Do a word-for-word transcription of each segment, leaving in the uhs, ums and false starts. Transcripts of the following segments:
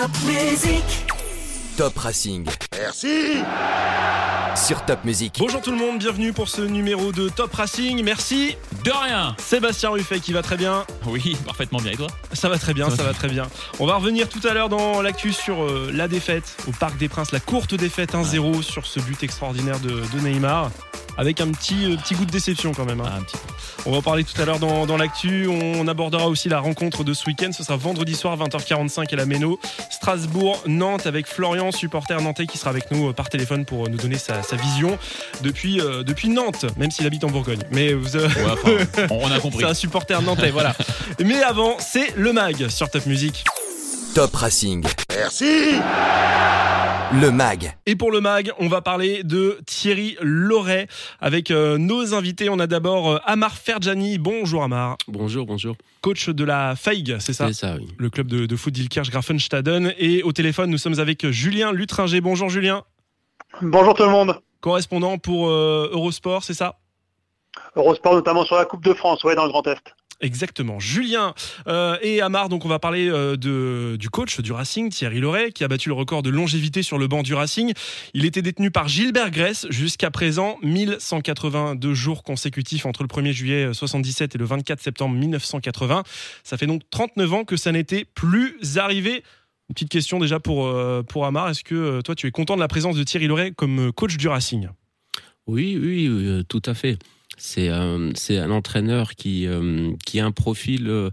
Top Music. Top Racing. Merci. Sur Top Music. Bonjour tout le monde, bienvenue pour ce numéro de Top Racing. Merci. De rien. Sébastien Ruffet qui va très bien. Oui, parfaitement bien. Et toi ? Ça va très bien, ça, ça va, va très bien. On va revenir tout à l'heure dans l'actu sur euh, la défaite au Parc des Princes, la courte défaite un zéro ouais. sur ce but extraordinaire de, de Neymar. Avec un petit, euh, petit goût de déception quand même. Hein. Ah, un petit peu. On va en parler tout à l'heure dans, dans l'actu. On abordera aussi la rencontre de ce week-end. Ce sera vendredi soir, vingt heures quarante-cinq à la Méno. Strasbourg, Nantes avec Florian, supporter nantais, qui sera avec nous par téléphone pour nous donner sa, sa vision depuis, euh, depuis Nantes, même s'il habite en Bourgogne. Mais vous, euh... ouais, enfin, on a compris. C'est un supporter nantais, voilà. Mais avant, c'est le mag sur Top Music. Top Racing. Merci. Le mag. Et pour le mag, on va parler de Thierry Laurey avec euh, nos invités. On a d'abord euh, Amar Ferjani. Bonjour Amar. Bonjour, bonjour. Coach de la FAIG, c'est ça ? C'est ça, oui. Le club de, de foot d'Ilkirch Grafenstaden. Et au téléphone, nous sommes avec Julien Lutringer. Bonjour Julien. Bonjour tout le monde. Correspondant pour euh, Eurosport, c'est ça ? Eurosport, notamment sur la Coupe de France, ouais, dans le Grand Est. Exactement. Julien euh, et Amar, donc on va parler euh, de, du coach du Racing, Thierry Laurey, qui a battu le record de longévité sur le banc du Racing. Il était détenu par Gilbert Gress jusqu'à présent, mille cent quatre-vingt-deux jours consécutifs entre le premier juillet soixante-dix-sept et le vingt-quatre septembre mille neuf cent quatre-vingts. Ça fait donc trente-neuf ans que ça n'était plus arrivé. Une petite question déjà pour, euh, pour Amar. Est-ce que euh, toi tu es content de la présence de Thierry Laurey comme coach du Racing ? Oui, oui, oui euh, tout à fait. C'est, euh, c'est un entraîneur qui, euh, qui a un profil, euh,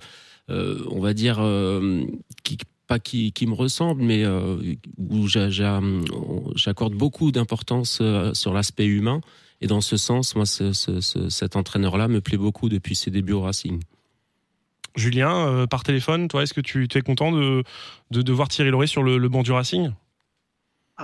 on va dire, euh, qui, pas qui, qui me ressemble, mais euh, où j'a, j'a, j'accorde beaucoup d'importance sur l'aspect humain. Et dans ce sens, moi, ce, ce, ce, cet entraîneur-là me plaît beaucoup depuis ses débuts au Racing. Julien, euh, par téléphone, toi, est-ce que tu, tu es content de, de, de voir Thierry Laurey sur le, le banc du Racing ?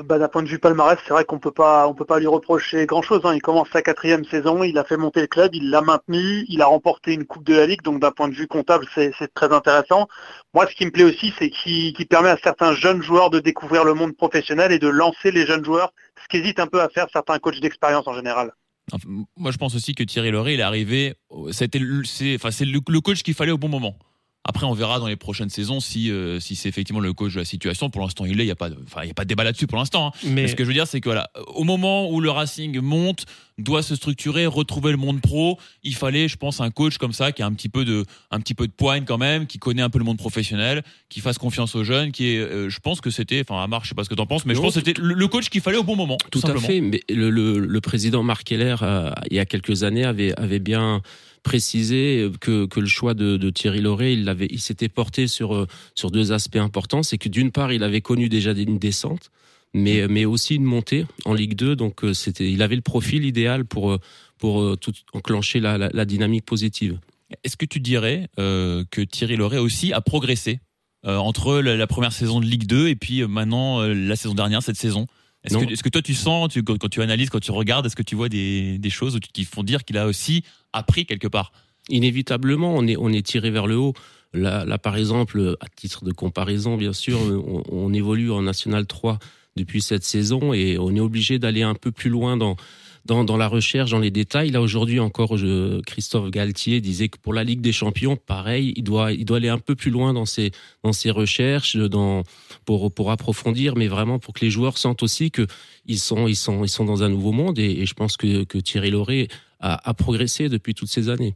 Bah, d'un point de vue palmarès, c'est vrai qu'on peut pas, on peut pas lui reprocher grand-chose. Hein. Il commence sa quatrième saison, il a fait monter le club, il l'a maintenu, il a remporté une Coupe de la Ligue. Donc d'un point de vue comptable, c'est, c'est très intéressant. Moi, ce qui me plaît aussi, c'est qu'il, qu'il permet à certains jeunes joueurs de découvrir le monde professionnel et de lancer les jeunes joueurs, ce qu'hésitent un peu à faire certains coachs d'expérience en général. Enfin, moi, je pense aussi que Thierry Laurey, il est arrivé. C'était, c'est, enfin, c'est le coach qu'il fallait au bon moment. Après, on verra dans les prochaines saisons si, euh, si c'est effectivement le coach de la situation. Pour l'instant, il l'est. Il n'y a pas de, enfin, il n'y a pas de débat là-dessus pour l'instant. Hein. Mais... Mais ce que je veux dire, c'est que voilà, au moment où le Racing monte, doit se structurer, retrouver le monde pro, il fallait, je pense, un coach comme ça qui a un petit peu de, un petit peu de poigne quand même, qui connaît un peu le monde professionnel, qui fasse confiance aux jeunes, qui est, euh, je pense que c'était, enfin, Amar, je sais pas ce que t'en penses, mais non, je pense que c'était le coach qu'il fallait au bon moment. Tout, tout à fait. Mais le, le, le président Marc Heller, euh, il y a quelques années, avait, avait bien préciser que, que le choix de, de Thierry Laurey, il, l'avait, il s'était porté sur, sur deux aspects importants. C'est que d'une part, il avait connu déjà une descente, mais, mais aussi une montée en Ligue deux. Donc, c'était, il avait le profil idéal pour, pour tout, enclencher la, la, la dynamique positive. Est-ce que tu dirais euh, que Thierry Laurey aussi a progressé euh, entre la, la première saison de Ligue deux et puis euh, maintenant euh, la saison dernière, cette saison ? Est-ce que, est-ce que toi tu sens, tu, quand tu analyses, quand tu regardes, est-ce que tu vois des, des choses qui font dire qu'il a aussi appris quelque part ? Inévitablement, on est, on est tiré vers le haut. Là, là, par exemple, à titre de comparaison, bien sûr, on, on évolue en National trois depuis cette saison et on est obligé d'aller un peu plus loin dans, dans, dans la recherche, dans les détails. Là, aujourd'hui encore, je, Christophe Galtier disait que pour la Ligue des Champions, pareil, il doit, il doit aller un peu plus loin dans ses, dans ses recherches, dans, pour, pour approfondir, mais vraiment pour que les joueurs sentent aussi qu'ils sont, ils sont, ils sont dans un nouveau monde. Et, et je pense que, que Thierry Laurey a, a progressé depuis toutes ces années.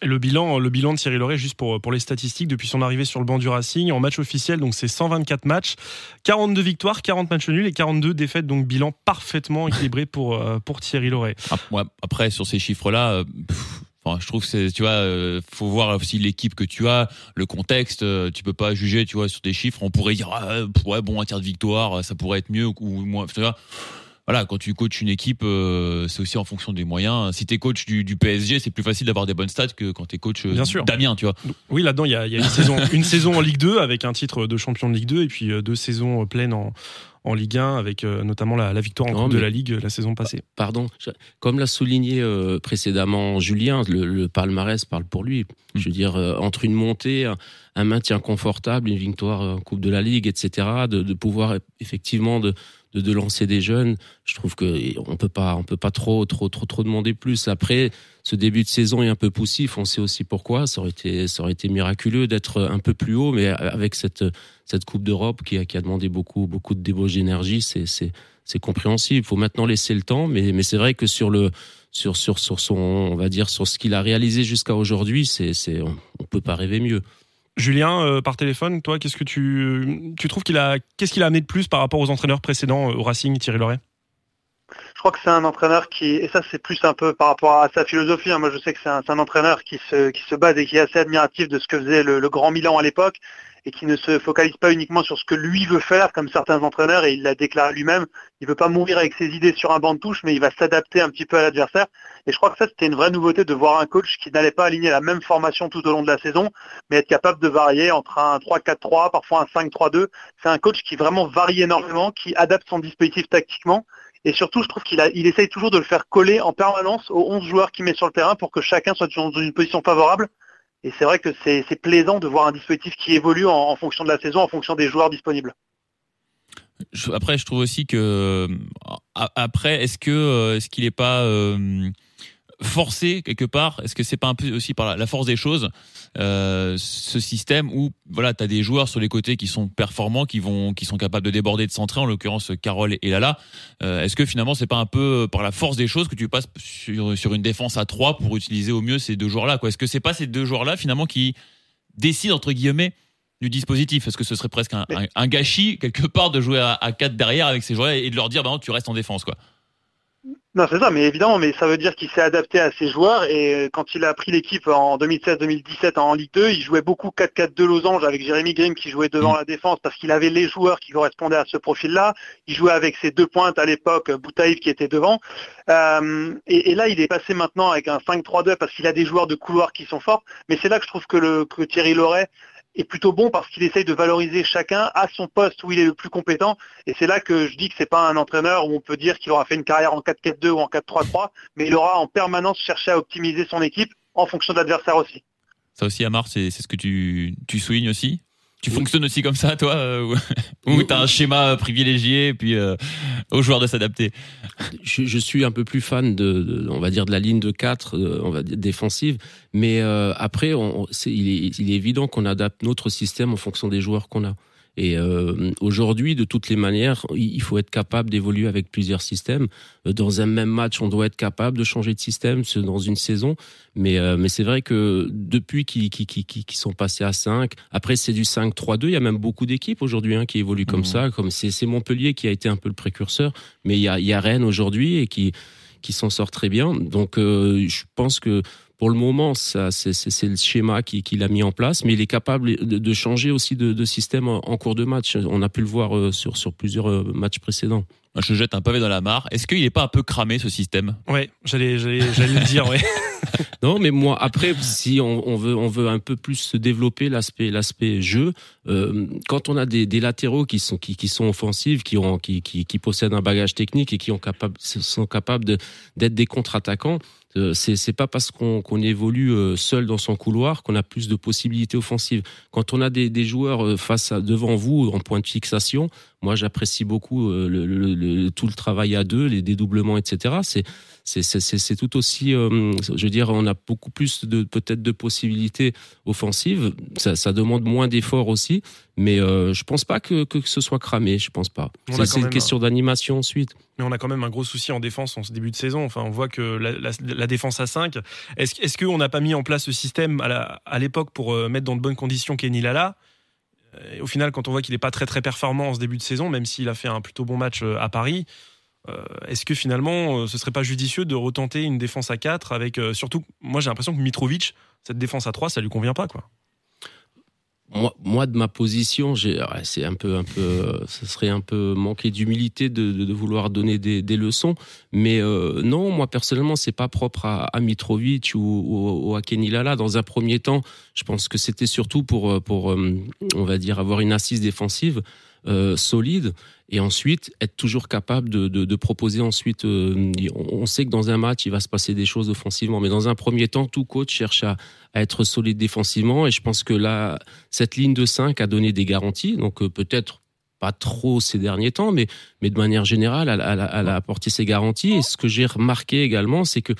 Le bilan, le bilan de Thierry Laurey, juste pour, pour les statistiques, depuis son arrivée sur le banc du Racing, en match officiel, donc c'est cent vingt-quatre matchs, quarante-deux victoires, quarante matchs nuls et quarante-deux défaites, donc bilan parfaitement équilibré pour, pour Thierry Laurey. Ah, ouais, après, sur ces chiffres-là, euh, pff, enfin, je trouve que c'est, tu vois, euh, faut voir aussi l'équipe que tu as, le contexte, euh, tu peux pas juger, tu vois, sur des chiffres, on pourrait dire, ah, ouais, bon, un tiers de victoire, ça pourrait être mieux ou, ou moins, tu vois. Voilà, quand tu coaches une équipe, euh, c'est aussi en fonction des moyens. Si t'es coach du, du P S G, c'est plus facile d'avoir des bonnes stats que quand t'es coach euh, d'Amiens, tu vois. Oui, là-dedans, il y a, y a une, saison, une saison en Ligue deux avec un titre de champion de Ligue deux et puis deux saisons pleines en, en Ligue un avec euh, notamment la, la victoire en non, Coupe de la Ligue la saison passée. Pardon, comme l'a souligné euh, précédemment Julien, le, le palmarès parle pour lui. Mmh. Je veux dire, euh, entre une montée, un maintien confortable, une victoire en Coupe de la Ligue, et cetera, de, de pouvoir effectivement de, de, de lancer des jeunes. Je trouve qu'on peut pas, on peut pas trop, trop, trop, trop demander plus. Après, ce début de saison est un peu poussif. On sait aussi pourquoi. Ça aurait été, ça aurait été miraculeux d'être un peu plus haut, mais avec cette, cette Coupe d'Europe qui a, qui a demandé beaucoup, beaucoup de débauche d'énergie, c'est, c'est, c'est compréhensible. Il faut maintenant laisser le temps, mais, mais c'est vrai que sur le, sur, sur, sur son, on va dire, sur ce qu'il a réalisé jusqu'à aujourd'hui, c'est, c'est, on peut pas rêver mieux. Julien, euh, par téléphone, toi, qu'est-ce que tu, tu trouves qu'il a, qu'est-ce qu'il a amené de plus par rapport aux entraîneurs précédents euh, au Racing, Thierry Laurey ? Je crois que c'est un entraîneur qui, et ça c'est plus un peu par rapport à sa philosophie, hein. Moi je sais que c'est un, c'est un entraîneur qui se, qui se base et qui est assez admiratif de ce que faisait le, le Grand Milan à l'époque, et qui ne se focalise pas uniquement sur ce que lui veut faire, comme certains entraîneurs, et il l'a déclaré lui-même, il ne veut pas mourir avec ses idées sur un banc de touche, mais il va s'adapter un petit peu à l'adversaire. Et je crois que ça, c'était une vraie nouveauté de voir un coach qui n'allait pas aligner la même formation tout au long de la saison, mais être capable de varier entre un trois quatre trois, parfois un cinq trois deux. C'est un coach qui vraiment varie énormément, qui adapte son dispositif tactiquement. Et surtout, je trouve qu'il a, il essaye toujours de le faire coller en permanence aux onze joueurs qu'il met sur le terrain pour que chacun soit dans une position favorable. Et c'est vrai que c'est, c'est plaisant de voir un dispositif qui évolue en, en fonction de la saison, en fonction des joueurs disponibles. Je, après, je trouve aussi que... A, après, est-ce, que, est-ce qu'il n'est pas euh, forcé, quelque part ? Est-ce que ce n'est pas un peu aussi par la, la force des choses, euh, ce système où voilà, tu as des joueurs sur les côtés qui sont performants, qui, vont, qui sont capables de déborder, de centrer, en l'occurrence Carole et Lala. Euh, est-ce que finalement, ce n'est pas un peu par la force des choses que tu passes sur, sur une défense à trois pour utiliser au mieux ces deux joueurs-là, quoi ? Est-ce que ce n'est pas ces deux joueurs-là, finalement, qui décident, entre guillemets, du dispositif? Est-ce que ce serait presque un, un, un gâchis, quelque part, de jouer à, à quatre derrière avec ces joueurs et de leur dire bah non, tu restes en défense, quoi. Non, c'est ça, mais évidemment, mais ça veut dire qu'il s'est adapté à ses joueurs. Et quand il a pris l'équipe en deux mille seize deux mille dix-sept en Ligue deux, il jouait beaucoup quatre quatre deux losange avec Jérémy Grimm qui jouait devant mmh. la défense parce qu'il avait les joueurs qui correspondaient à ce profil-là. Il jouait avec ses deux pointes à l'époque, Boutaïf qui était devant. Euh, et, et là, il est passé maintenant avec un cinq trois deux parce qu'il a des joueurs de couloir qui sont forts. Mais c'est là que je trouve que, le, que Thierry Laurey est plutôt bon parce qu'il essaye de valoriser chacun à son poste où il est le plus compétent. Et c'est là que je dis que c'est pas un entraîneur où on peut dire qu'il aura fait une carrière en quatre quatre deux ou en quatre trois trois, mais il aura en permanence cherché à optimiser son équipe en fonction de l'adversaire aussi. Ça aussi, Amar, c'est, c'est ce que tu, tu soulignes aussi ? Tu oui. fonctionnes aussi comme ça, toi, euh, ou tu as un schéma privilégié et puis euh, aux joueurs de s'adapter ? je, je suis un peu plus fan de, de, on va dire, de la ligne de quatre, euh, on va dire défensive, mais euh, après, on, c'est, il, est, il est évident qu'on adapte notre système en fonction des joueurs qu'on a. Et euh, aujourd'hui, de toutes les manières, il faut être capable d'évoluer avec plusieurs systèmes. Dans un même match, on doit être capable de changer de système dans une saison. Mais, euh, mais c'est vrai que depuis qu'ils, qu'ils, qu'ils, qu'ils sont passés à cinq, après c'est du cinq trois deux, il y a même beaucoup d'équipes aujourd'hui hein, qui évoluent comme mmh. ça. Comme c'est, c'est Montpellier qui a été un peu le précurseur, mais il y a, il y a Rennes aujourd'hui et qui, qui s'en sort très bien. Donc euh, je pense que... Pour le moment, ça, c'est, c'est, c'est le schéma qu'il qui a mis en place, mais il est capable de, de changer aussi de, de système en, en cours de match. On a pu le voir sur, sur plusieurs matchs précédents. Je jette un pavé dans la mare. Est-ce qu'il n'est pas un peu cramé, ce système ? Oui, j'allais, j'allais, j'allais le dire, oui. Non, mais moi, après, si on, on, veut, on veut un peu plus se développer l'aspect, l'aspect jeu, euh, quand on a des, des latéraux qui sont, qui, qui sont offensifs, qui, ont, qui, qui, qui possèdent un bagage technique et qui ont capable, sont capables de, d'être des contre-attaquants, euh, c'est, c'est pas parce qu'on, qu'on évolue seul dans son couloir qu'on a plus de possibilités offensives. Quand on a des, des joueurs face à, devant vous, en point de fixation, moi, j'apprécie beaucoup le, le, le, tout le travail à deux, les dédoublements, et cetera. C'est, c'est, c'est, c'est tout aussi, euh, je veux dire, on a beaucoup plus de peut-être de possibilités offensives. Ça, ça demande moins d'efforts aussi, mais euh, je pense pas que, que ce soit cramé. Je pense pas. C'est, c'est une question un... d'animation ensuite. Mais on a quand même un gros souci en défense en ce début de saison. Enfin, on voit que la, la, la défense à cinq. Est-ce, est-ce qu'on n'a pas mis en place ce système à, la, à l'époque pour mettre dans de bonnes conditions Kenny Lala ? Au final, quand on voit qu'il n'est pas très très performant en ce début de saison, même s'il a fait un plutôt bon match à Paris, euh, est-ce que finalement, ce ne serait pas judicieux de retenter une défense à quatre avec, euh, surtout, moi j'ai l'impression que Mitrovic, cette défense à trois, ça ne lui convient pas, quoi. Moi, moi, de ma position, j'ai, c'est un peu, un peu, ce serait un peu manquer d'humilité de, de, de vouloir donner des, des leçons. Mais euh, non, moi personnellement, c'est pas propre à, à Mitrovic ou, ou, ou à Kenny Lala. Dans un premier temps, je pense que c'était surtout pour, pour, on va dire, avoir une assise défensive. euh, solide, et ensuite être toujours capable de, de, de proposer ensuite. Euh, on sait que dans un match, il va se passer des choses offensivement, mais dans un premier temps, tout coach cherche à, à être solide défensivement, et je pense que là, cette ligne de cinq a donné des garanties, donc euh, peut-être pas trop ces derniers temps, mais, mais de manière générale, elle, elle, elle a apporté ses garanties. Et ce que j'ai remarqué également, c'est que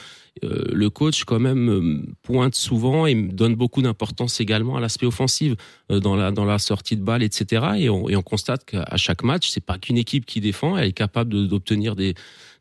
euh, le coach, quand même, euh, pointe souvent et donne beaucoup d'importance également à l'aspect offensif, euh, dans, la, dans la sortie de balle, et cetera. Et on, et on constate qu'à chaque match, c'est pas qu'une équipe qui défend, elle est capable de, d'obtenir des,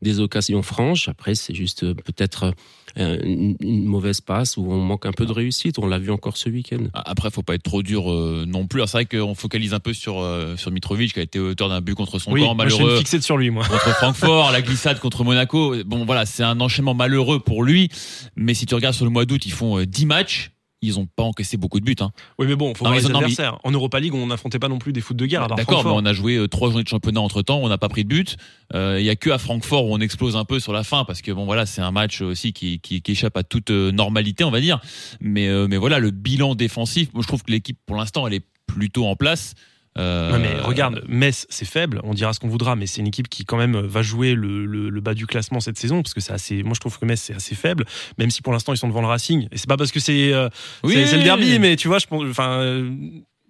des occasions franches. Après, c'est juste euh, peut-être euh, une, une mauvaise passe où on manque un peu de réussite. On l'a vu encore ce week-end. Après, faut pas être trop dur euh, non plus. Alors, c'est vrai qu'on focalise un peu sur, euh, sur Mitrovic, qui a été auteur d'un but contre son oui, camp malheureux. Moi je suis fixé sur lui, moi. Contre Francfort, la glissade contre Monaco. Bon, voilà, c'est un enchaînement malheureux pour lui. Mais si tu regardes sur le mois d'août, ils font dix matchs. Ils n'ont pas encaissé beaucoup de buts. Hein. Oui, mais bon, il faut non, voir les adversaires. Non, mais... En Europa League, on n'affrontait pas non plus des foot de guerre. D'accord, mais on a joué trois journées de championnat entre temps, on n'a pas pris de but. Il euh, n'y a que à Francfort où on explose un peu sur la fin, parce que bon, voilà, c'est un match aussi qui, qui, qui échappe à toute normalité, on va dire. Mais, euh, mais voilà, le bilan défensif, moi, je trouve que l'équipe, pour l'instant, elle est plutôt en place. Euh... Non mais regarde, Metz c'est faible, on dira ce qu'on voudra, mais c'est une équipe qui quand même va jouer le, le, le bas du classement cette saison, parce que c'est assez, moi je trouve que Metz c'est assez faible, même si pour l'instant ils sont devant le Racing, et c'est pas parce que c'est, euh, oui, c'est, c'est le derby, mais tu vois, je pense, enfin, euh,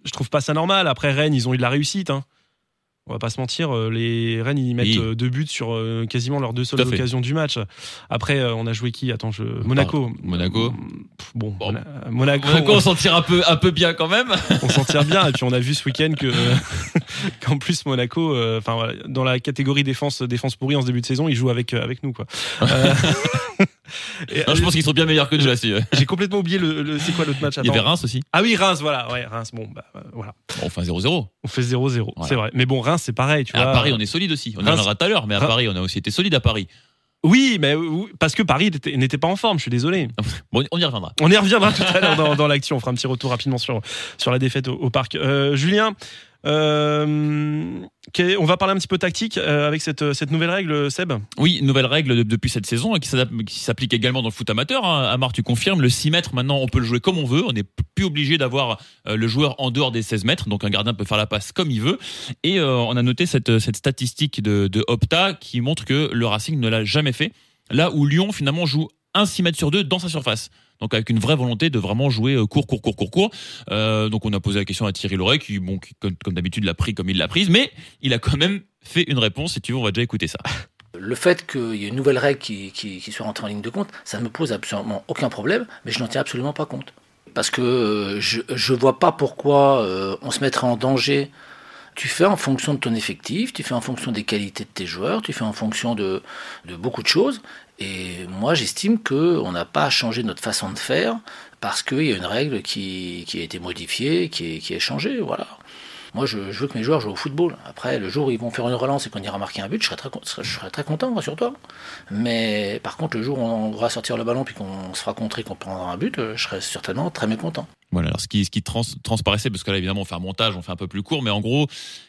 je trouve pas ça normal. Après Rennes, ils ont eu de la réussite, hein. On va pas se mentir, les Rennes ils mettent oui. deux buts sur quasiment leurs deux seules occasions du match. Après, on a joué qui ? Attends, je... Monaco. Monaco. Bon, bon. Voilà. Monaco. Monaco, on s'en tire un peu, un peu bien quand même. On s'en tire bien, et puis on a vu ce week-end que qu'en plus Monaco, enfin voilà, dans la catégorie défense, défense pourrie en ce début de saison, ils jouent avec avec nous quoi. Euh... Et, non, je pense qu'ils sont bien meilleurs que nous là-dessus. J'ai complètement oublié le, le c'est quoi l'autre match. Attends. Il y avait Reims aussi. Ah oui, Reims, voilà, ouais, Reims. Bon, bah, voilà. On fait zéro zéro. On fait zéro zéro, voilà. C'est vrai. Mais bon, Reims, c'est pareil, tu à vois. À Paris, on est solide aussi. On en parlera tout à l'heure, mais à Reims... Paris, on a aussi été solide à Paris. Oui, mais parce que Paris n'était pas en forme, je suis désolé. Bon, on y reviendra. On y reviendra tout à l'heure dans, dans l'actu. On fera un petit retour rapidement sur sur la défaite au, au Parc. Euh, Julien. Euh, on va parler un petit peu tactique avec cette, cette nouvelle règle, Seb. Oui, nouvelle règle de, depuis cette saison qui, qui s'applique également dans le foot amateur, hein. Amar, tu confirmes, le six mètres maintenant on peut le jouer comme on veut, on n'est plus obligé d'avoir le joueur en dehors des seize mètres, donc un gardien peut faire la passe comme il veut, et euh, on a noté cette, cette statistique de, de Opta qui montre que le Racing ne l'a jamais fait, là où Lyon finalement joue un six mètres sur deux dans sa surface. Donc avec une vraie volonté de vraiment jouer court, court, court, court, court. Euh, donc on a posé la question à Thierry Laurey qui, bon, qui comme, comme d'habitude, l'a pris comme il l'a prise, mais il a quand même fait une réponse. Si tu veux, on va déjà écouter ça. Le fait qu'il y ait une nouvelle règle qui, qui, qui soit rentrée en ligne de compte, ça ne me pose absolument aucun problème, mais je n'en tiens absolument pas compte. Parce que je ne vois pas pourquoi euh, on se mettrait en danger. Tu fais en fonction de ton effectif, tu fais en fonction des qualités de tes joueurs, tu fais en fonction de, de beaucoup de choses. Et moi, j'estime qu'on n'a pas à changer notre façon de faire parce qu'il y a une règle qui, qui a été modifiée, qui est, qui est changée. Voilà. Moi, je, je veux que mes joueurs jouent au football. Après, le jour où ils vont faire une relance et qu'on ira marquer un but, je serai très, je serai très content, rassure-toi. Mais par contre, le jour où on va sortir le ballon puis qu'on se fera contrer, qu'on prendra un but, je serai certainement très mécontent. Voilà, alors ce qui, ce qui trans, transparaissait, parce que là évidemment on fait un montage, on fait un peu plus court, mais en gros,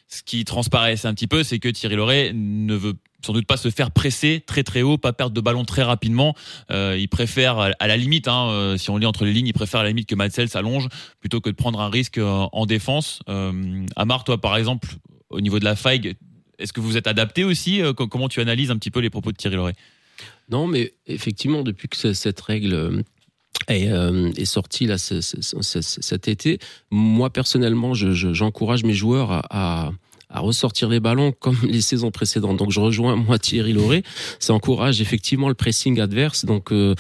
ce qui transparaissait un petit peu, c'est que Thierry Laurey ne veut sans doute pas se faire presser très très haut, pas perdre de ballon très rapidement. Euh, il préfère, à la limite, hein, si on lit entre les lignes, il préfère à la limite que Matz Sels s'allonge plutôt que de prendre un risque en défense. Euh, Amar, toi par exemple, au niveau de la F A I G, est-ce que vous vous êtes adapté aussi ? Comment tu analyses un petit peu les propos de Thierry Laurey ? Non, mais effectivement, depuis que cette règle... Et, euh, est sorti là c- c- c- cet été. Moi personnellement, je, je, j'encourage mes joueurs à, à, à ressortir les ballons comme les saisons précédentes. Donc je rejoins moi Thierry Laurey. Ça encourage effectivement le pressing adverse. Donc euh,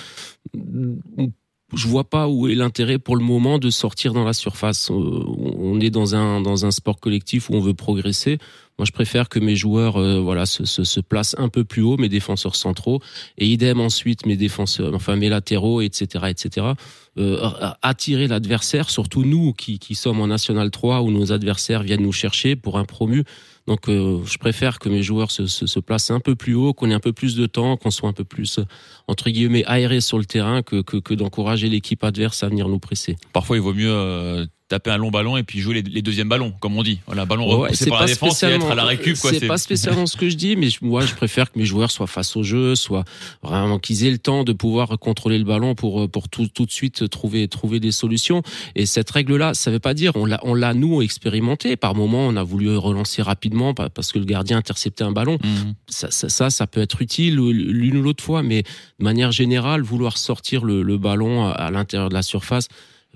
je vois pas où est l'intérêt pour le moment de sortir dans la surface. On est dans un dans un sport collectif où on veut progresser. Moi, je préfère que mes joueurs, euh, voilà, se, se, se placent un peu plus haut, mes défenseurs centraux, et idem ensuite mes défenseurs, enfin mes latéraux, et cetera, et cetera. Euh, attirer l'adversaire, surtout nous qui, qui sommes en National trois où nos adversaires viennent nous chercher pour un promu. Donc, euh, je préfère que mes joueurs se, se, se placent un peu plus haut, qu'on ait un peu plus de temps, qu'on soit un peu plus entre guillemets aérés sur le terrain, que, que, que d'encourager l'équipe adverse à venir nous presser. Parfois, il vaut mieux. Euh... taper un long ballon et puis jouer les, les deuxièmes ballons, comme on dit. Voilà, ballon ouais, repoussé par la défense et être à la récup. Quoi, c'est, c'est pas spécialement ce que je dis, mais moi je préfère que mes joueurs soient face au jeu, soient vraiment qu'ils aient le temps de pouvoir contrôler le ballon pour pour tout tout de suite trouver trouver des solutions. Et cette règle-là, ça veut pas dire on l'a on l'a nous expérimenté. Par moment, on a voulu relancer rapidement parce que le gardien interceptait un ballon. Mmh. Ça, ça ça ça peut être utile l'une ou l'autre fois, mais de manière générale, vouloir sortir le, le ballon à, à l'intérieur de la surface.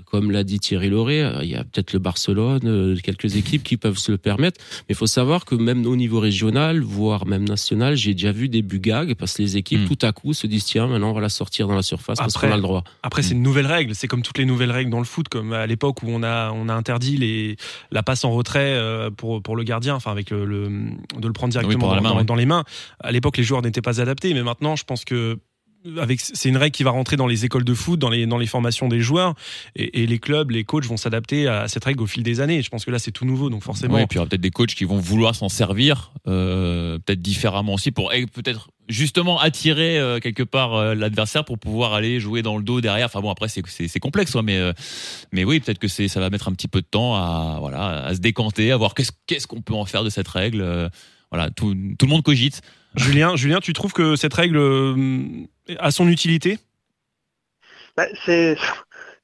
Comme l'a dit Thierry Laurey, il y a peut-être le Barcelone, quelques équipes qui peuvent se le permettre. Mais il faut savoir que même au niveau régional, voire même national, j'ai déjà vu des buts gags parce que les équipes, mmh. tout à coup, se disent tiens, maintenant on va la sortir dans la surface après, parce qu'on a le droit. Après, mmh. c'est une nouvelle règle. C'est comme toutes les nouvelles règles dans le foot, comme à l'époque où on a, on a interdit les, la passe en retrait pour, pour le gardien, enfin, avec le, le, de le prendre directement oui, dans, main, dans, ouais. dans les mains. À l'époque, les joueurs n'étaient pas adaptés. Mais maintenant, je pense que Avec, c'est une règle qui va rentrer dans les écoles de foot, dans les, dans les formations des joueurs, et, et les clubs, les coachs vont s'adapter à cette règle au fil des années. Je pense que là c'est tout nouveau, donc forcément. Oui, et puis il y aura peut-être des coachs qui vont vouloir s'en servir, euh, peut-être différemment aussi, pour peut-être justement attirer euh, quelque part euh, l'adversaire pour pouvoir aller jouer dans le dos derrière. Enfin bon, après c'est, c'est, c'est complexe, ouais, mais, euh, mais oui, peut-être que c'est, ça va mettre un petit peu de temps à, voilà, à se décanter, à voir qu'est-ce, qu'est-ce qu'on peut en faire de cette règle. Euh, voilà, tout, tout le monde cogite. Julien, Julien, tu trouves que cette règle a son utilité ? Bah, c'est,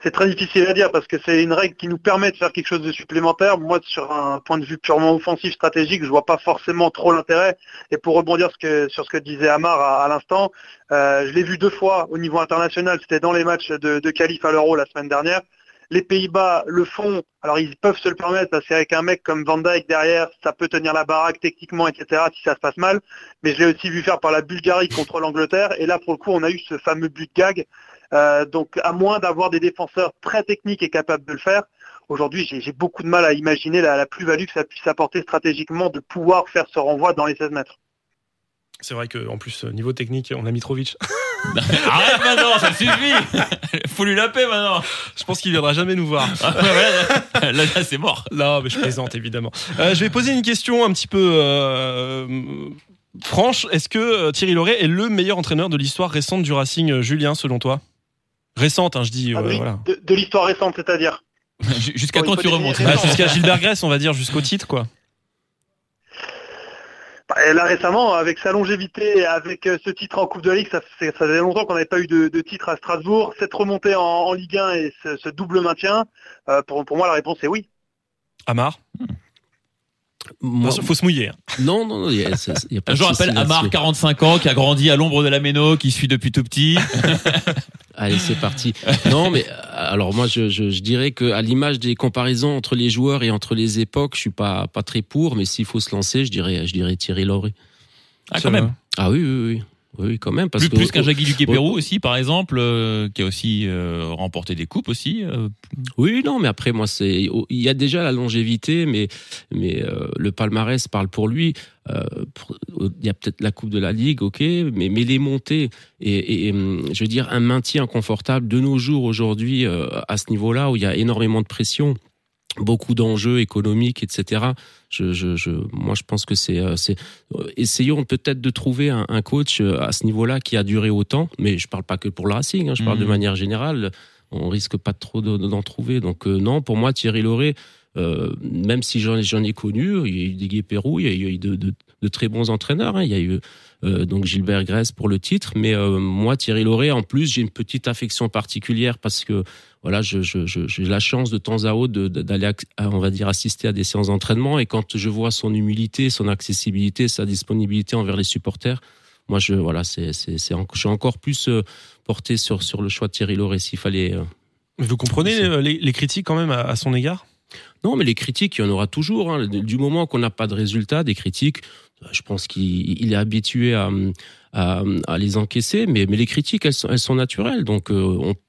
c'est très difficile à dire parce que c'est une règle qui nous permet de faire quelque chose de supplémentaire. Moi, sur un point de vue purement offensif, stratégique, je vois pas forcément trop l'intérêt. Et pour rebondir ce que, sur ce que disait Amar à, à l'instant, euh, je l'ai vu deux fois au niveau international. C'était dans les matchs de, de qualif à l'Euro la semaine dernière. Les Pays-Bas le font, alors ils peuvent se le permettre parce qu'avec un mec comme Van Dijk derrière, ça peut tenir la baraque techniquement, et cetera si ça se passe mal, mais je l'ai aussi vu faire par la Bulgarie contre l'Angleterre, et là pour le coup on a eu ce fameux but de gag, euh, donc à moins d'avoir des défenseurs très techniques et capables de le faire, aujourd'hui j'ai, j'ai beaucoup de mal à imaginer la, la plus-value que ça puisse apporter stratégiquement de pouvoir faire ce renvoi dans les seize mètres. C'est vrai qu'en plus, niveau technique, on a Mitrovic. Arrête maintenant, ça suffit. Faut lui la paix maintenant. Je pense qu'il viendra jamais nous voir. Là, là, c'est mort. Non, mais je plaisante, évidemment. Euh, je vais poser une question un petit peu euh, franche. Est-ce que Thierry Laurey est le meilleur entraîneur de l'histoire récente du Racing, Julien, selon toi ? Récente, hein, je dis. Euh, ah oui, voilà. de, de l'histoire récente, c'est-à-dire jusqu'à bon, quand tu remontes ah, jusqu'à Gilbert Gress, on va dire, jusqu'au titre, quoi. Et là récemment, avec sa longévité et avec ce titre en Coupe de la Ligue, ça, ça faisait longtemps qu'on n'avait pas eu de, de titre à Strasbourg. Cette remontée en, en Ligue un et ce, ce double maintien, euh, pour, pour moi la réponse est oui. Amar ? Moi, faut se mouiller. Non, non, non. Y a, ça, y a pas je rappelle Amar, quarante-cinq ans, qui a grandi à l'ombre de la Méno, qui suit depuis tout petit. Allez, c'est parti. Non, mais alors moi, je, je, je dirais que à l'image des comparaisons entre les joueurs et entre les époques, je suis pas pas très pour. Mais s'il faut se lancer, je dirais, je dirais Thierry Laurey. Ah, quand même. Ah oui, oui, oui. Oui, quand même. Parce plus, que, plus qu'un Jackie du Quépérou ouais. aussi, par exemple, euh, qui a aussi euh, remporté des coupes aussi. Euh. Oui, non, mais après, moi, c'est il y a déjà la longévité, mais, mais euh, le palmarès parle pour lui. Euh, pour, il y a peut-être la Coupe de la Ligue, ok, mais, mais les montées et, et, et, je veux dire, un maintien confortable de nos jours aujourd'hui euh, à ce niveau-là, où il y a énormément de pression, beaucoup d'enjeux économiques, et cetera. Je, je, je, moi, je pense que c'est, c'est essayons peut-être de trouver un, un coach à ce niveau-là qui a duré autant. Mais je parle pas que pour le Racing, hein, je mmh. parle de manière générale. On risque pas trop d'en trouver. Donc euh, non, pour moi, Thierry Laurey, euh, même si j'en, j'en ai connu, il y a eu des Guépérou, il y a eu de, de, de très bons entraîneurs. Hein, il y a eu euh, donc Gilbert Gress pour le titre, mais euh, moi, Thierry Laurey, en plus, j'ai une petite affection particulière parce que voilà, je, je, je, j'ai la chance de temps à autre de, de, d'aller, à, on va dire, assister à des séances d'entraînement. Et quand je vois son humilité, son accessibilité, sa disponibilité envers les supporters, moi, je, voilà, c'est, c'est, c'est, je suis encore plus porté sur, sur le choix de Thierry Laurey s'il fallait. Mais vous comprenez les, les critiques quand même à, à son égard ? Non, mais les critiques, il y en aura toujours. Hein. Du moment qu'on n'a pas de résultats, des critiques, je pense qu'il il est habitué à, à, à les encaisser. Mais, mais les critiques, elles sont, elles sont naturelles. Donc, euh, on peut.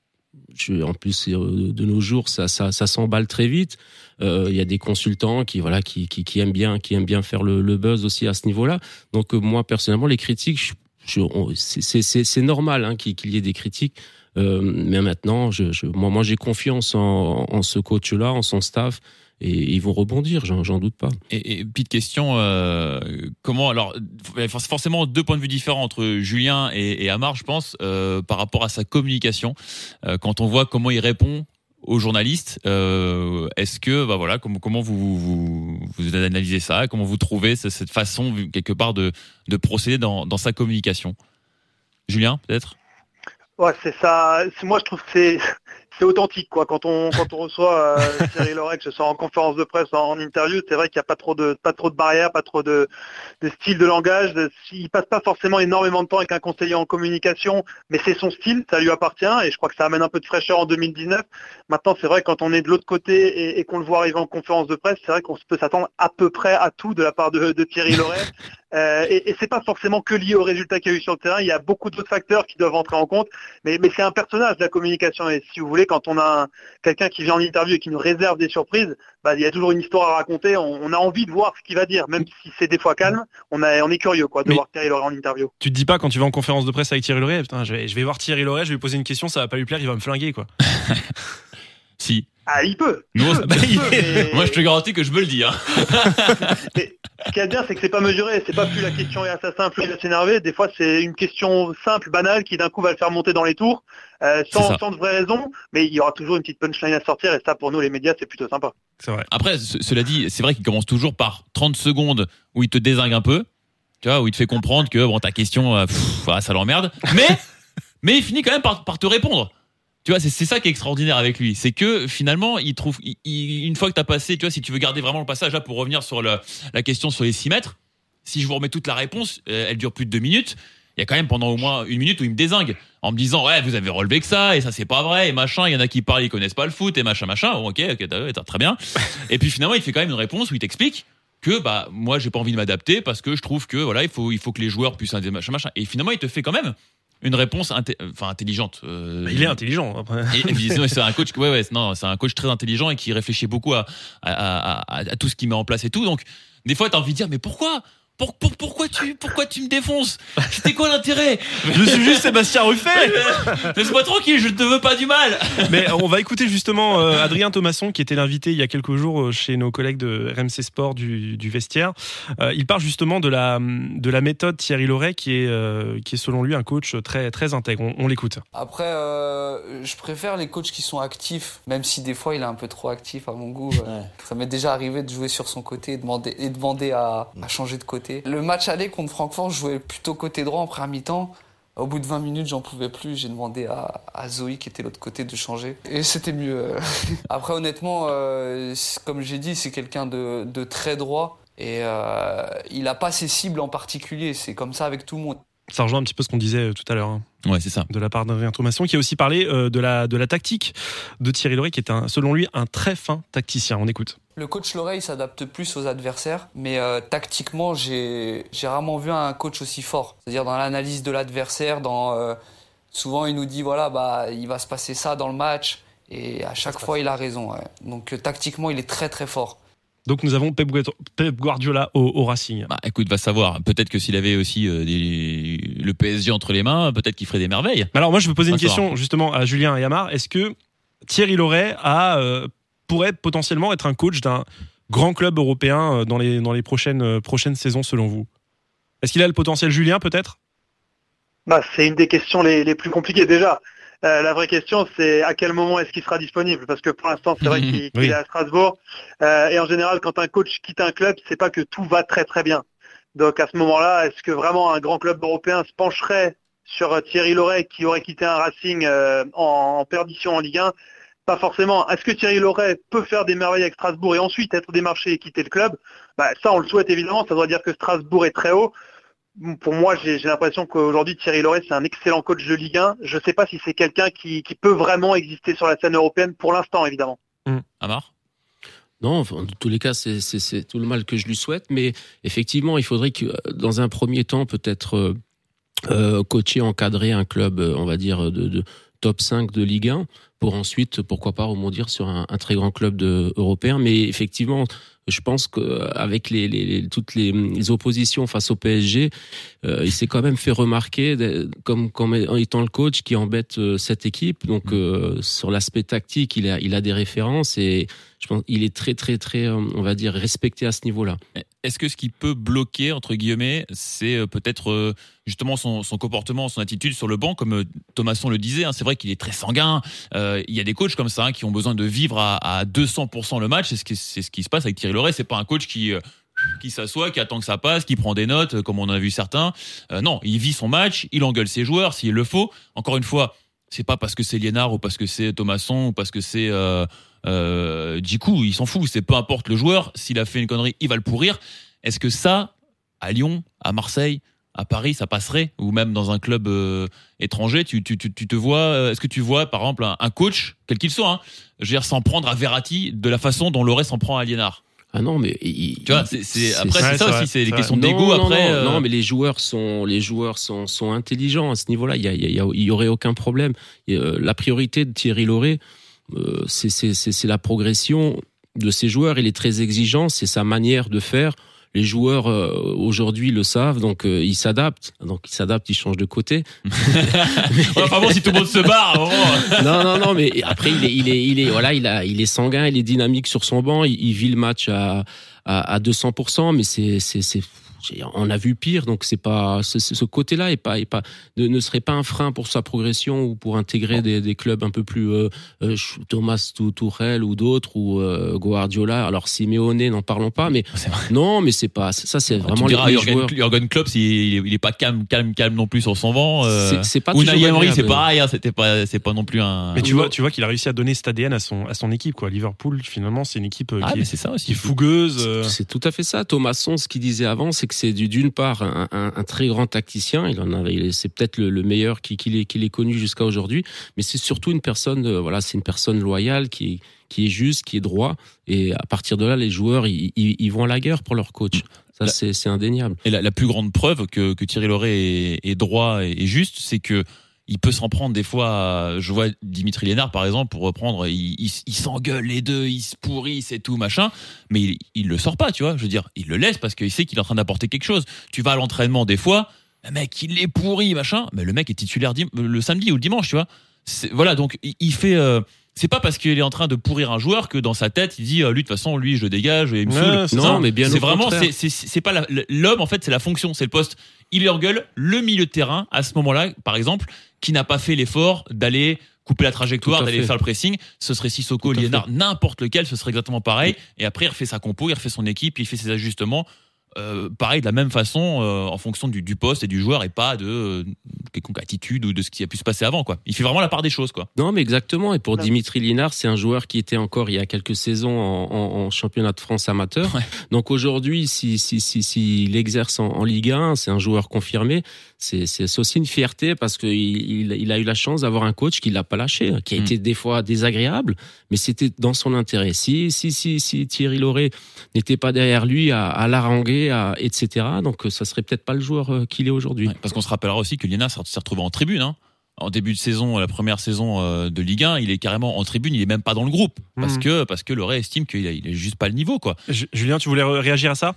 En plus, de nos jours, ça, ça, ça s'emballe très vite. Euh, il y a des consultants qui, voilà, qui, qui, qui aiment bien, qui aiment bien faire le, le buzz aussi à ce niveau-là. Donc, moi, personnellement, les critiques, je, je, on, c'est, c'est, c'est normal hein, qu'il, qu'il y ait des critiques. Euh, mais maintenant, je, je, moi, moi, j'ai confiance en, en ce coach-là, en son staff. Et ils vont rebondir, j'en, j'en doute pas. Et, et petite question, euh, comment alors forcément deux points de vue différents entre Julien et, et Amar, je pense, euh, par rapport à sa communication. Euh, quand on voit comment il répond aux journalistes. Euh, est-ce que, bah voilà, com- comment vous, vous, vous analysez ça? Comment vous trouvez c- cette façon, quelque part, de, de procéder dans, dans sa communication? Julien, peut-être? Ouais, c'est ça. Moi, je trouve que c'est, c'est authentique, quoi. Quand on, quand on reçoit euh, Thierry Laurey, que ce soit en conférence de presse, en, en interview, c'est vrai qu'il n'y a pas trop de, pas trop de barrières, pas trop de, de style de langage. De, il ne passe pas forcément énormément de temps avec un conseiller en communication, mais c'est son style, ça lui appartient, et je crois que ça amène un peu de fraîcheur en deux mille dix-neuf. Maintenant, c'est vrai, quand on est de l'autre côté et, et qu'on le voit arriver en conférence de presse, c'est vrai qu'on peut s'attendre à peu près à tout de la part de, de Thierry Laurey. Euh, et, et c'est pas forcément que lié aux résultats qu'il y a eu sur le terrain, il y a beaucoup d'autres facteurs qui doivent entrer en compte, mais, mais c'est un personnage de la communication, et si vous voulez, quand on a un, quelqu'un qui vient en interview et qui nous réserve des surprises, bah, il y a toujours une histoire à raconter, on, on a envie de voir ce qu'il va dire, même si c'est des fois calme, on, a, on est curieux quoi, de mais voir Thierry Laurey en interview. Tu te dis pas quand tu vas en conférence de presse avec Thierry Laurey, putain, je, vais, je vais voir Thierry Laurey, je vais lui poser une question, ça va pas lui plaire, il va me flinguer quoi. Si. Ah, il peut. Il non, peut, bah, il peut mais... Moi, je te garantis que je me le dis. Hein. Mais ce qu'il y a de bien, c'est que c'est pas mesuré. C'est pas plus la question est assassin, plus il va s'énerver. Des fois, c'est une question simple, banale, qui d'un coup va le faire monter dans les tours, euh, sans, sans de vraies raisons. Mais il y aura toujours une petite punchline à sortir. Et ça, pour nous, les médias, c'est plutôt sympa. C'est vrai. Après, c- cela dit, c'est vrai qu'il commence toujours par trente secondes où il te dézingue un peu, tu vois, où il te fait comprendre que bon, ta question, euh, pff, ah, ça l'emmerde. Mais, mais il finit quand même par, par te répondre. Tu vois, c'est, c'est ça qui est extraordinaire avec lui. C'est que finalement, il trouve, il, il, une fois que tu as passé, tu vois, si tu veux garder vraiment le passage, là, pour revenir sur le, la question sur les six mètres, si je vous remets toute la réponse, euh, elle dure plus de deux minutes. Il y a quand même pendant au moins une minute où il me dézingue en me disant, ouais, vous avez relevé que ça, et ça, c'est pas vrai, et machin. Il y en a qui parlent, ils connaissent pas le foot, et machin, machin. Bon, ok, ok, t'as, t'as, très bien. Et puis finalement, il fait quand même une réponse où il t'explique que, bah, moi, j'ai pas envie de m'adapter parce que je trouve que, voilà, il faut, il faut que les joueurs puissent, machin, machin. Et finalement, il te fait quand même une réponse inté- enfin intelligente. Euh, il est intelligent. Après. Et, et, c'est un coach. Ouais, ouais. Non, c'est un coach très intelligent et qui réfléchit beaucoup à à, à, à, à tout ce qu'il met en place et tout. Donc, des fois, t'as envie de dire, mais pourquoi, pour, pour, pourquoi tu, pourquoi tu me défonces? C'était quoi l'intérêt? Je suis juste Sébastien Ruffet. Laisse-moi tranquille, je ne te veux pas du mal. Mais on va écouter justement euh, Adrien Thomasson, qui était l'invité il y a quelques jours chez nos collègues de R M C Sport du, du Vestiaire. Euh, il parle justement de la de la méthode Thierry Laurey, qui est euh, qui est selon lui un coach très très intègre. On, on l'écoute. Après, euh, je préfère les coachs qui sont actifs, même si des fois il est un peu trop actif à mon goût. Ouais. Ça m'est déjà arrivé de jouer sur son côté et demander et demander à, à changer de côté. Le match aller contre Francfort, je jouais plutôt côté droit en première mi-temps. Au bout de vingt minutes, j'en pouvais plus. J'ai demandé à, à Zoé, qui était de l'autre côté, de changer. Et c'était mieux. Après, honnêtement, euh, comme j'ai dit, c'est quelqu'un de, de très droit. Et euh, il n'a pas ses cibles en particulier. C'est comme ça avec tout le monde. Ça rejoint un petit peu ce qu'on disait tout à l'heure. Hein. Ouais, c'est ça. De la part d'Adrien Thomasson, qui a aussi parlé euh, de, la, de la tactique de Thierry Laurey, qui est, un, selon lui, un très fin tacticien. On écoute. Le coach Laurey, il s'adapte plus aux adversaires, mais euh, tactiquement, j'ai, j'ai rarement vu un coach aussi fort. C'est-à-dire dans l'analyse de l'adversaire, dans, euh, souvent il nous dit voilà, bah, il va se passer ça dans le match, et à chaque fois, il a raison. Ouais. Donc euh, tactiquement, il est très très fort. Donc nous avons Pep Guardiola au, au Racing. Bah, écoute, va savoir. Peut-être que s'il avait aussi euh, des, le P S G entre les mains, peut-être qu'il ferait des merveilles. Alors moi, je veux poser va une savoir. question justement à Julien et Amar. Est-ce que Thierry Laurey a, euh, pourrait potentiellement être un coach d'un grand club européen dans les, dans les prochaines, euh, prochaines saisons, selon vous? Est-ce qu'il a le potentiel, Julien, peut-être? Bah, c'est une des questions les, les plus compliquées déjà. Euh, la vraie question, c'est à quel moment est-ce qu'il sera disponible, parce que pour l'instant, c'est vrai qu'il, qu'il oui. est à Strasbourg. Euh, et en général, quand un coach quitte un club, c'est pas que tout va très très bien. Donc à ce moment-là, est-ce que vraiment un grand club européen se pencherait sur Thierry Laurey, qui aurait quitté un Racing euh, en, en perdition en Ligue un? Pas forcément. Est-ce que Thierry Laurey peut faire des merveilles avec Strasbourg et ensuite être démarché et quitter le club? Bah, ça, on le souhaite évidemment. Ça doit dire que Strasbourg est très haut. Pour moi, j'ai, j'ai l'impression qu'aujourd'hui, Thierry Laurey, c'est un excellent coach de Ligue un. Je ne sais pas si c'est quelqu'un qui, qui peut vraiment exister sur la scène européenne pour l'instant, évidemment. Mmh. Amar ? Non, en tous les cas, c'est, c'est, c'est tout le mal que je lui souhaite. Mais effectivement, il faudrait que, dans un premier temps, peut-être euh, coacher, encadrer un club, on va dire, de, de top cinq de Ligue un, pour ensuite, pourquoi pas, rebondir sur un, un très grand club de, européen. Mais effectivement, je pense qu'avec les, les, toutes les, les oppositions face au P S G, euh, il s'est quand même fait remarquer comme, comme étant le coach qui embête euh, cette équipe. Donc, euh, sur l'aspect tactique, il a, il a des références et je pense qu'il est très, très, très, on va dire, respecté à ce niveau-là. est-ce que ce qui peut bloquer, entre guillemets, c'est peut-être justement son, son comportement, son attitude sur le banc, comme Thomasson le disait, hein, c'est vrai qu'il est très sanguin, euh, il y a des coachs comme ça hein, qui ont besoin de vivre à, à deux cents pour cent le match, c'est ce, qui, c'est ce qui se passe avec Thierry Laurey, c'est pas un coach qui... Euh, qui s'assoit, qui attend que ça passe, qui prend des notes, comme on en a vu certains. Euh, non, il vit son match, il engueule ses joueurs s'il le faut. Encore une fois, c'est pas parce que c'est Liénard ou parce que c'est Thomasson ou parce que c'est euh, euh, Djikou, il s'en fout. C'est peu importe le joueur, s'il a fait une connerie, il va le pourrir. Est-ce que ça, à Lyon, à Marseille, à Paris, ça passerait? Ou même dans un club euh, étranger, tu, tu, tu, tu te vois, euh, est-ce que tu vois, par exemple, un, un coach, quel qu'il soit, hein, je veux dire, s'en prendre à Verratti de la façon dont Laurey s'en prend à Liénard? Ah non mais il, tu vois c'est, c'est après c'est, c'est ça, ça aussi c'est, c'est des questions d'ego après non, euh... non mais les joueurs sont les joueurs sont sont intelligents à ce niveau-là, il y a il y, a, il y aurait aucun problème. Et, euh, la priorité de Thierry Laurey euh, c'est, c'est c'est c'est la progression de ses joueurs, il est très exigeant, c'est sa manière de faire. Les joueurs euh, aujourd'hui le savent, donc euh, ils s'adaptent. Donc ils s'adaptent, ils changent de côté. Ouais, enfin bon, si tout le monde se barre. Bon. Non, non, non. Mais après, il est, il est, il est, voilà, il a, il est sanguin, il est dynamique sur son banc. Il, il vit le match à à, à deux cents pour cent. Mais c'est, c'est, c'est, on a vu pire. Donc c'est pas, c'est, ce côté-là est pas, est pas, ne, ne serait pas un frein pour sa progression ou pour intégrer des, des clubs un peu plus euh, euh, Thomas Tuchel ou d'autres ou euh, Guardiola. Alors Simeone, n'en parlons pas. Mais non, mais c'est pas ça, c'est vraiment les, diras, les Jürgen, joueurs. Jürgen Klopp, il, il est pas calme, calme, calme non plus sur son vent. Euh, c'est, c'est pas Unai Emery, c'est pareil, hein, c'était pas, c'est pas non plus un. Mais tu vois, tu vois qu'il a réussi à donner cet A D N à son, à son équipe quoi. Liverpool, finalement, c'est une équipe ah, qui, est, c'est ça aussi, qui est fougueuse. C'est, c'est tout à fait ça. Thomasson, ce qu'il disait avant, c'est que c'est du, d'une part un, un, un très grand tacticien. Il en a, il est, c'est peut-être le, le meilleur qu'il qui, qui est connu jusqu'à aujourd'hui. Mais c'est surtout une personne, euh, voilà, c'est une personne loyale qui. qui est juste, qui est droit, et à partir de là, les joueurs, ils, ils, ils vont à la guerre pour leur coach. Ça, la, c'est, c'est indéniable. Et la, la plus grande preuve que, que Thierry Laurey est, est droit et est juste, c'est que il peut s'en prendre des fois. Je vois Dimitri Liénard, par exemple, pour reprendre, il, il, il s'engueule les deux, il se pourrit, c'est tout, machin, mais il, il le sort pas, tu vois. Je veux dire, il le laisse parce qu'il sait qu'il est en train d'apporter quelque chose. Tu vas à l'entraînement des fois, le mec, il est pourri, machin, mais le mec est titulaire dim- le samedi ou le dimanche, tu vois. C'est, voilà, donc il, il fait... Euh, c'est pas parce qu'il est en train de pourrir un joueur que dans sa tête il dit lui de toute façon lui je le dégage et il me ouais, saoule. Non, mais bien c'est vraiment c'est, c'est c'est pas la, l'homme en fait, c'est la fonction, c'est le poste. Il engueule le milieu de terrain à ce moment-là par exemple qui n'a pas fait l'effort d'aller couper la trajectoire, d'aller fait. faire le pressing, ce serait Sissoko, Liénard, n'importe lequel, ce serait exactement pareil. Et après il refait sa compo, il refait son équipe, il fait ses ajustements. Euh, pareil de la même façon euh, en fonction du, du poste et du joueur et pas de euh, quelconque attitude ou de ce qui a pu se passer avant quoi. Il fait vraiment la part des choses quoi. Non mais exactement, et pour non. Dimitri Liénard c'est un joueur qui était encore il y a quelques saisons en, en, en championnat de France amateur ouais. Donc aujourd'hui s'il si, si, si, si, si exerce en, en Ligue un, c'est un joueur confirmé, c'est, c'est, c'est aussi une fierté parce qu'il il, il a eu la chance d'avoir un coach qui ne l'a pas lâché, qui a mmh. été des fois désagréable mais c'était dans son intérêt. Si, si, si, si Thierry Laurey n'était pas derrière lui à, à l'haranguer à, et cetera. Donc, ça serait peut-être pas le joueur euh, qu'il est aujourd'hui. Ouais, parce qu'on se rappellera aussi que Liénard s'est retrouvé en tribune. Hein. En début de saison, la première saison euh, de Ligue un, il est carrément en tribune, il est même pas dans le groupe. Parce mmh. que, parce que Laurey estime qu'il a, il est juste pas le niveau, quoi. J- Julien, tu voulais réagir à ça ?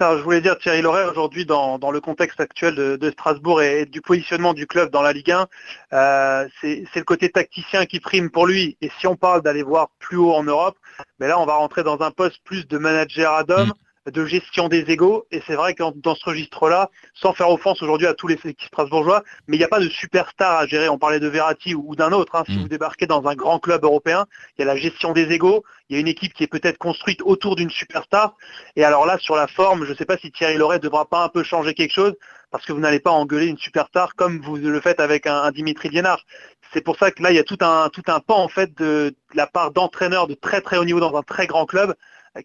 Non, je voulais dire Thierry Laurey aujourd'hui dans, dans le contexte actuel de, de Strasbourg et, et du positionnement du club dans la Ligue un, euh, c'est, c'est le côté tacticien qui prime pour lui. Et si on parle d'aller voir plus haut en Europe, ben là, on va rentrer dans un poste plus de manager ad homme. Mmh. de gestion des égos, et c'est vrai que dans ce registre-là, sans faire offense aujourd'hui à tous les Strasbourgeois, mais il n'y a pas de superstar à gérer, on parlait de Verratti ou d'un autre, hein. Si mmh. vous débarquez dans un grand club européen, il y a la gestion des égos, il y a une équipe qui est peut-être construite autour d'une superstar, et alors là, sur la forme, je ne sais pas si Thierry Laurey ne devra pas un peu changer quelque chose, parce que vous n'allez pas engueuler une superstar comme vous le faites avec un, un Dimitri Liénard. C'est pour ça que là, il y a tout un, tout un pan en fait, de, de la part d'entraîneurs de très très haut niveau dans un très grand club,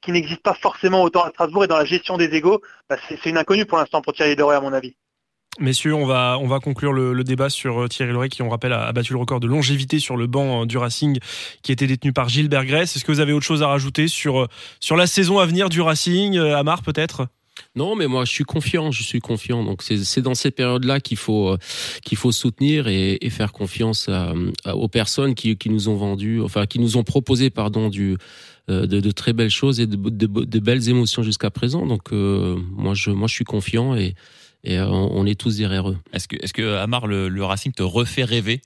qui n'existe pas forcément autant à Strasbourg, et dans la gestion des égos, bah c'est, c'est une inconnue pour l'instant pour Thierry Laurey à mon avis. Messieurs, on va, on va conclure le, le débat sur Thierry Laurey qui, on rappelle, a, a battu le record de longévité sur le banc du Racing qui était détenu par Gilbert Gress. Est-ce que vous avez autre chose à rajouter sur, sur la saison à venir du Racing, Amar peut-être ? Non, mais moi, je suis confiant, je suis confiant. Donc, c'est, c'est dans ces périodes-là qu'il faut, qu'il faut soutenir et, et faire confiance à, à, aux personnes qui, qui nous ont vendu, enfin, qui nous ont proposé, pardon, du, de, de très belles choses et de, de, de belles émotions jusqu'à présent. Donc, euh, moi, je, moi, je suis confiant et, et on, on est tous derrière eux. Est-ce que, est-ce que Amar, le, le Racing te refait rêver ?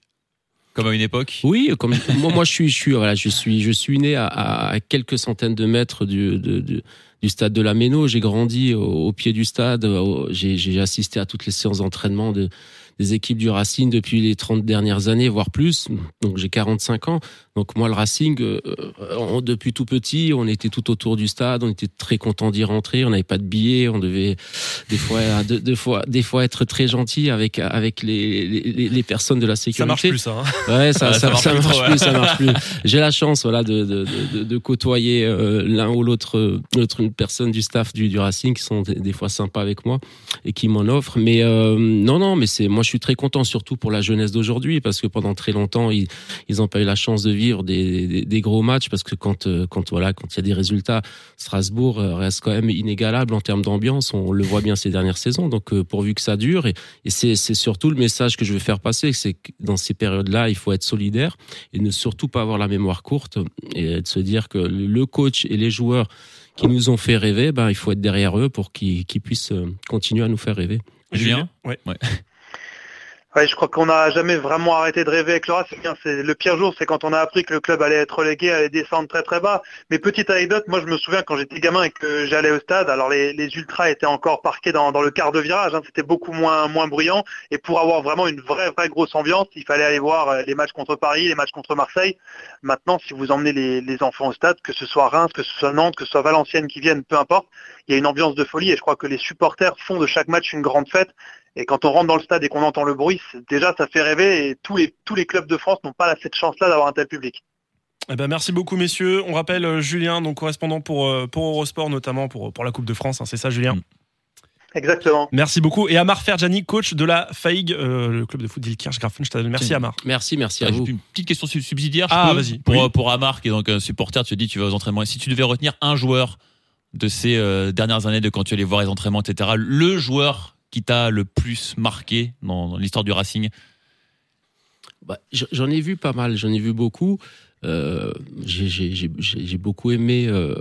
Comme à une époque. Oui, comme moi, moi je suis, je suis, voilà, je suis, je suis né à, à quelques centaines de mètres du, de, du, du stade de la Méno. J'ai grandi au, au pied du stade. Au, j'ai, j'ai assisté à toutes les séances d'entraînement de, des équipes du Racing depuis les trente dernières années, voire plus. Donc j'ai quarante-cinq ans. Donc moi, le Racing, euh, on, depuis tout petit, on était tout autour du stade. On était très content d'y rentrer. On n'avait pas de billets. On devait des fois, deux, deux fois, des fois être très gentil avec avec les, les les personnes de la sécurité. Ça marche plus, ça. Hein. Ouais, ça, ça, ça, ça marche, ça marche plus, plus, ça marche plus. J'ai la chance, voilà, de de de, de côtoyer euh, l'un ou l'autre, l'autre une personne du staff du du Racing qui sont des, des fois sympas avec moi et qui m'en offrent. Mais euh, non, non, mais c'est moi. Je suis très content, surtout pour la jeunesse d'aujourd'hui, parce que pendant très longtemps, ils ils n'ont pas eu la chance de vivre des, des, des gros matchs, parce que quand quand voilà, quand il y a des résultats, Strasbourg reste quand même inégalable en termes d'ambiance. On le voit bien ces dernières saisons. Donc pourvu que ça dure, et, et c'est c'est surtout le message que je veux faire passer, c'est que dans ces périodes-là, il faut être solidaire et ne surtout pas avoir la mémoire courte, et de se dire que le coach et les joueurs qui nous ont fait rêver, ben il faut être derrière eux pour qu'ils qu'ils puissent continuer à nous faire rêver. Julien, ouais. ouais. Ouais, je crois qu'on n'a jamais vraiment arrêté de rêver avec le Racing. C'est le pire jour, c'est quand on a appris que le club allait être relégué, allait descendre très très bas. Mais petite anecdote, moi je me souviens quand j'étais gamin et que j'allais au stade, alors les, les ultras étaient encore parqués dans, dans le quart de virage, hein, c'était beaucoup moins moins bruyant. Et pour avoir vraiment une vraie vraie grosse ambiance, il fallait aller voir les matchs contre Paris, les matchs contre Marseille. Maintenant, si vous emmenez les, les enfants au stade, que ce soit Reims, que ce soit Nantes, que ce soit Valenciennes qui viennent, peu importe, il y a une ambiance de folie et je crois que les supporters font de chaque match une grande fête. Et quand on rentre dans le stade et qu'on entend le bruit, déjà ça fait rêver, et tous les, tous les clubs de France n'ont pas cette chance-là d'avoir un tel public. Eh ben merci beaucoup messieurs. On rappelle Julien, donc correspondant pour, pour Eurosport, notamment pour, pour la Coupe de France, hein, c'est ça Julien ? Exactement. Merci beaucoup. Et Amar Ferjani, coach de la F A I G, euh, le club de foot d'Ilkirch Grafenstaden. Merci Amar. Merci, merci à ah, vous. J'ai une petite question subsidiaire. Je ah, peux, vas-y. Pour, oui. pour Amar, qui est donc un supporter, tu te dis tu vas aux entraînements. Et si tu devais retenir un joueur de ces euh, dernières années, de quand tu allais voir les entraînements, et cetera, le joueur qui t'a le plus marqué dans, dans l'histoire du Racing ? Bah, j'en ai vu pas mal, j'en ai vu beaucoup. Euh, j'ai, j'ai, j'ai, j'ai beaucoup aimé euh,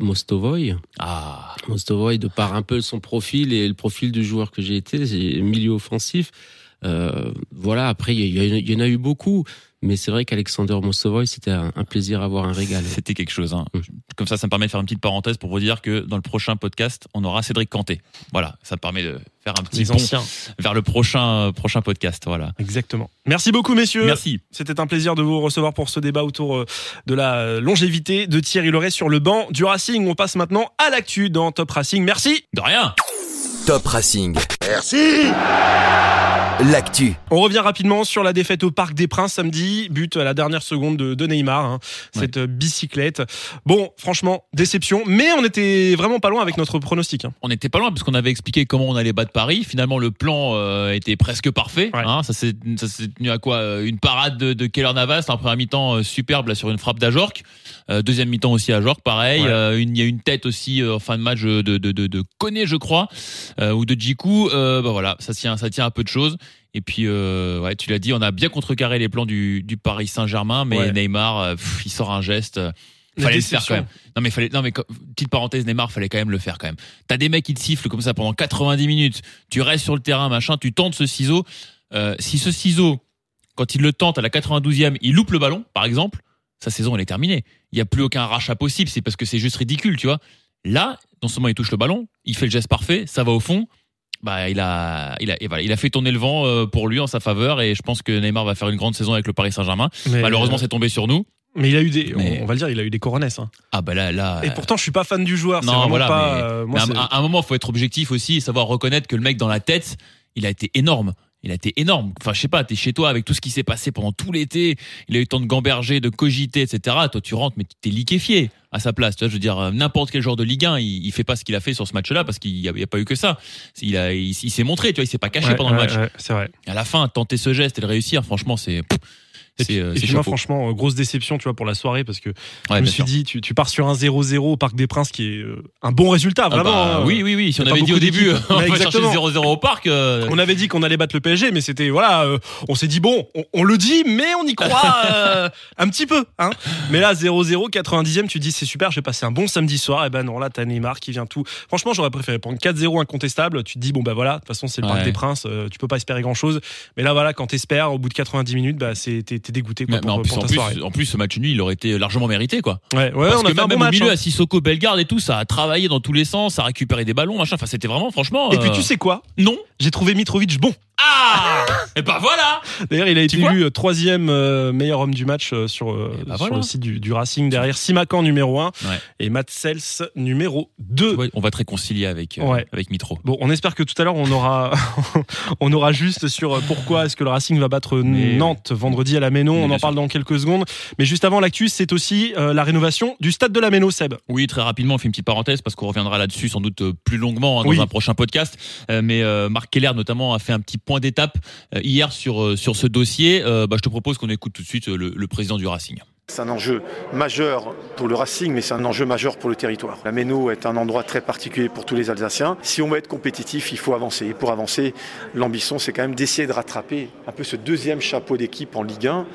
Mostovoy. Ah. Mostovoy, de par un peu son profil et le profil du joueur que j'ai été, j'ai milieu offensif. Euh, voilà, après, il y, y, y en a eu beaucoup. Mais c'est vrai qu'Alexander Mostovoy, c'était un, un plaisir à voir, un régal. C'était quelque chose. Hein. Mmh. Comme ça, ça me permet de faire une petite parenthèse pour vous dire que dans le prochain podcast, on aura Cédric Kanté. Voilà, ça me permet de faire un petit pont vers le prochain, euh, prochain podcast. Voilà. Exactement. Merci beaucoup, messieurs. Merci. C'était un plaisir de vous recevoir pour ce débat autour de la longévité de Thierry Laurey sur le banc du Racing. On passe maintenant à l'actu dans Top Racing. Merci. De rien. Top Racing. Merci. L'actu. On revient rapidement sur la défaite au Parc des Princes samedi, but à la dernière seconde de, de Neymar, hein, cette ouais. bicyclette. Bon, franchement, déception, mais on était vraiment pas loin avec notre pronostic. Hein. On était pas loin parce qu'on avait expliqué comment on allait battre Paris. Finalement, le plan euh, était presque parfait. Ouais. Hein, ça, s'est, ça s'est tenu à quoi ? Une parade de, de Keller Navas, un premier mi-temps euh, superbe là, sur une frappe d'Ajorque. Euh, deuxième mi-temps aussi à Ajorque, pareil. Il ouais. euh, y a une tête aussi euh, en fin de match de, de, de, de Koné, je crois, euh, ou de Djikou. Euh, bah voilà, ça tient, ça tient un peu de choses. Et puis, euh, ouais, tu l'as dit, on a bien contrecarré les plans du, du Paris Saint-Germain, mais ouais. Neymar, pff, il sort un geste. Il fallait le faire quand même. Non, mais fallait, non, mais petite parenthèse, Neymar, fallait quand même le faire quand même. T'as des mecs qui te sifflent comme ça pendant quatre-vingt-dix minutes. Tu restes sur le terrain, machin, tu tentes ce ciseau. Euh, si ce ciseau, quand il le tente à la quatre-vingt-douzième, il loupe le ballon, par exemple, sa saison, elle est terminée. Il n'y a plus aucun rachat possible. C'est parce que c'est juste ridicule, tu vois. Là, non seulement il touche le ballon, il fait le geste parfait, ça va au fond. Bah, il a, il a, et voilà, il a fait tourner le vent pour lui en sa faveur, et je pense que Neymar va faire une grande saison avec le Paris Saint-Germain. Mais malheureusement, euh... c'est tombé sur nous. Mais il a eu des, mais... on va le dire, il a eu des coronesses. Hein. Ah bah là, là. Et pourtant, je suis pas fan du joueur. Non, c'est voilà. Pas, mais, euh, moi, mais c'est... À, à un moment, faut être objectif aussi, et savoir reconnaître que le mec dans la tête, il a été énorme. Il a été énorme. Enfin, je sais pas, t'es chez toi avec tout ce qui s'est passé pendant tout l'été. Il a eu le temps de gamberger, de cogiter, et cetera. Toi, tu rentres, mais t'es liquéfié à sa place. Tu vois, je veux dire, n'importe quel joueur de Ligue un, il, il fait pas ce qu'il a fait sur ce match-là parce qu'il y a, il y a pas eu que ça. Il a, il, il s'est montré, tu vois, il s'est pas caché ouais, pendant ouais, le match. Ouais, c'est vrai. À la fin, tenter ce geste et le réussir, franchement, c'est. Et puis, c'est, euh, et puis moi franchement euh, grosse déception tu vois pour la soirée parce que ouais, je me suis sûr. dit tu, tu pars sur un zéro zéro au Parc des Princes qui est euh, un bon résultat vraiment. Ah bah, oui oui oui si on avait dit au début on va chercher zéro zéro au Parc. Euh... On avait dit qu'on allait battre le P S G mais c'était voilà euh, on s'est dit bon on, on le dit mais on y croit euh, un petit peu hein. Mais là zéro zéro quatre-vingt-dixième tu te dis c'est super j'ai passé un bon samedi soir et ben non là t'as Neymar qui vient tout. Franchement j'aurais préféré prendre quatre zéro incontestable tu te dis bon bah voilà de toute façon c'est le ouais. Parc des Princes euh, tu peux pas espérer grand chose mais là voilà quand t'espères au bout de quatre-vingt-dix minutes bah c'est t'es dégoûté quoi, mais, pour, mais en, pour en, ta plus, en plus ce match nul il aurait été largement mérité quoi. Ouais, ouais, parce on que a même, même match, au milieu hein. à Sissoko, Bellegarde et tout, ça a travaillé dans tous les sens, ça a récupéré des ballons machin, enfin c'était vraiment franchement euh... Et puis tu sais quoi, non j'ai trouvé Mitrovic bon. Ah et ben voilà. D'ailleurs il a été élu troisième euh, meilleur homme du match euh, sur, euh, bah sur voilà. le site du, du Racing, derrière Simakan numéro un ouais. et Matz Sels numéro deux. Ouais, on va te réconcilier avec, euh, ouais. avec Mitro. Bon, on espère que tout à l'heure on aura, on aura juste sur pourquoi est-ce que le Racing va battre Mais... Nantes vendredi à la Méno. Mais on en parle sûr. dans quelques secondes. Mais juste avant l'actu, c'est aussi euh, la rénovation du stade de la Méno, Seb. Oui, très rapidement, on fait une petite parenthèse parce qu'on reviendra là-dessus sans doute plus longuement hein, dans oui. un prochain podcast. Euh, mais euh, Marc Keller notamment a fait un petit point d'étape euh, hier sur, euh, sur ce dossier. Euh, bah, je te propose qu'on écoute tout de suite le, le président du Racing. C'est un enjeu majeur pour le Racing, mais c'est un enjeu majeur pour le territoire. La Méno est un endroit très particulier pour tous les Alsaciens. Si on veut être compétitif, il faut avancer. Et pour avancer, l'ambition, c'est quand même d'essayer de rattraper un peu ce deuxième chapeau d'équipe en Ligue un,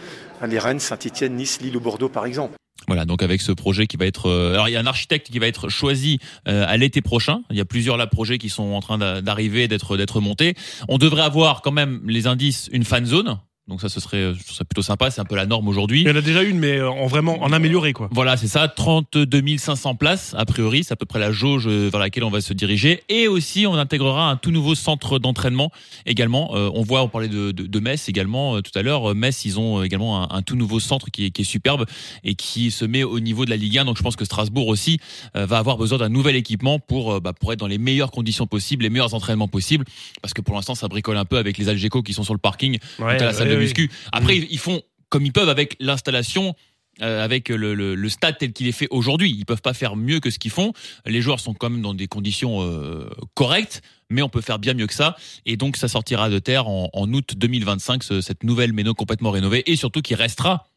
les Rennes, Saint-Etienne, Nice, Lille ou Bordeaux par exemple. Voilà, donc avec ce projet qui va être... Euh, alors, il y a un architecte qui va être choisi euh, à l'été prochain. Il y a plusieurs là, projets qui sont en train d'arriver, d'être, d'être montés. On devrait avoir quand même les indices, une fan zone. Donc ça, ce serait, ce serait plutôt sympa. C'est un peu la norme aujourd'hui. Il y en a déjà une, mais en vraiment en amélioré, quoi. Voilà, c'est ça. trente-deux mille cinq cents places, a priori. C'est à peu près la jauge vers laquelle on va se diriger. Et aussi, on intégrera un tout nouveau centre d'entraînement également. Euh, on voit, on parlait de, de, de Metz également euh, tout à l'heure. Metz, ils ont également un, un tout nouveau centre qui est, qui est superbe et qui se met au niveau de la Ligue un. Donc je pense que Strasbourg aussi euh, va avoir besoin d'un nouvel équipement pour, euh, bah, pour être dans les meilleures conditions possibles, les meilleurs entraînements possibles. Parce que pour l'instant, ça bricole un peu avec les Algécos qui sont sur le parking. Ouais, muscu. Après, oui. ils font comme ils peuvent avec l'installation, euh, avec le, le, le stade tel qu'il est fait aujourd'hui. Ils peuvent pas faire mieux que ce qu'ils font. Les joueurs sont quand même dans des conditions euh, correctes, mais on peut faire bien mieux que ça. Et donc, ça sortira de terre en, en août deux mille vingt-cinq, ce, cette nouvelle Méno complètement rénovée et surtout qui restera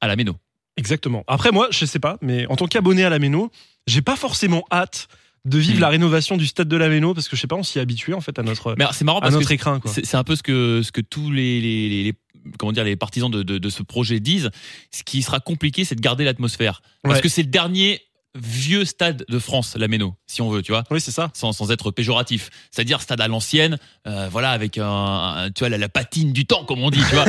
à la Méno. Exactement. Après, moi, je sais pas, mais en tant qu'abonné à la Méno, j'ai pas forcément hâte de vivre mmh. la rénovation du stade de la Méno, parce que je sais pas, on s'y est habitué en fait à notre, mais c'est marrant parce à notre que écrin, quoi. C'est, c'est un peu ce que, ce que tous les, les, les, les comment dire, les partisans de, de, de ce projet disent. Ce qui sera compliqué, c'est de garder l'atmosphère. Ouais. Parce que c'est le dernier vieux stade de France, la Méno, si on veut, tu vois. Oui, c'est ça. Sans, sans être péjoratif. C'est-à-dire stade à l'ancienne, euh, voilà, avec un, un, tu vois, la, la patine du temps, comme on dit, tu vois.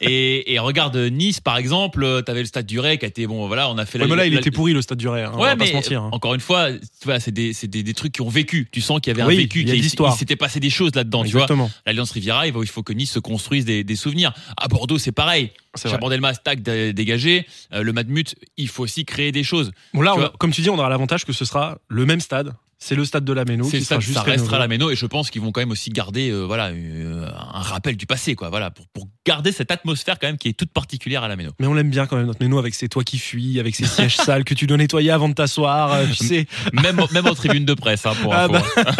et, et regarde Nice, par exemple, t'avais le stade du Ray qui a été, bon, voilà, on a fait ouais, la. Mais là, la, il la, était pourri, le stade du Ray. Hein, ouais, on va mais, pas se mentir. Hein. Encore une fois, tu vois, c'est des, c'est des, des trucs qui ont vécu. Tu sens qu'il y avait oui, un vécu, qu'il s'était passé des choses là-dedans, Exactement. tu vois. L'Alliance Riviera, il faut que Nice se construise des, des souvenirs. À Bordeaux, c'est pareil. Chabandelmas, tac, dégagé. Euh, le Matmut, il faut aussi créer des choses. Bon, là, tu on, vois, comme tu dis, on aura l'avantage que ce sera le même stade. C'est le stade de la Méno. C'est le stade, ça restera la Méno. Et je pense qu'ils vont quand même aussi garder euh, voilà, euh, un rappel du passé, quoi, voilà, pour, pour garder cette atmosphère quand même qui est toute particulière à la Méno. Mais on l'aime bien quand même, notre Méno, avec ses toits qui fuient, avec ses sièges sales que tu dois nettoyer avant de t'asseoir. Euh, tu sais. Même, même en tribune de presse, hein, pour ah info. Bah.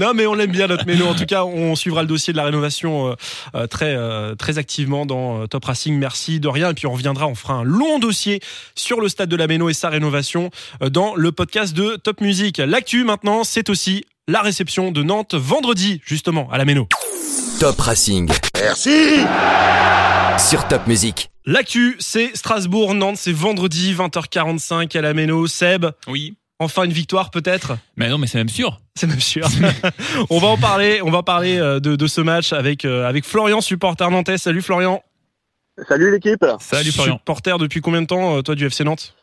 Non, mais on l'aime bien, notre Méno. En tout cas, on suivra le dossier de la rénovation euh, très, euh, très activement dans Top Racing. Merci de rien. Et puis on reviendra, on fera un long dossier sur le stade de la Méno et sa rénovation euh, dans le podcast de Top Music. L'actu, maintenant, c'est aussi la réception de Nantes vendredi, justement, à la Méno. Top Racing. Merci. Sur Top Music. L'actu, c'est Strasbourg, Nantes, c'est vendredi vingt heures quarante-cinq à la Méno. Seb. Oui. Enfin une victoire peut-être. Mais non, mais c'est même sûr. C'est même sûr. on va en parler, on va parler de, de ce match avec, avec Florian, supporter nantais. Salut Florian. Salut l'équipe. Salut Florian. Supporter depuis combien de temps, toi, du F C Nantes?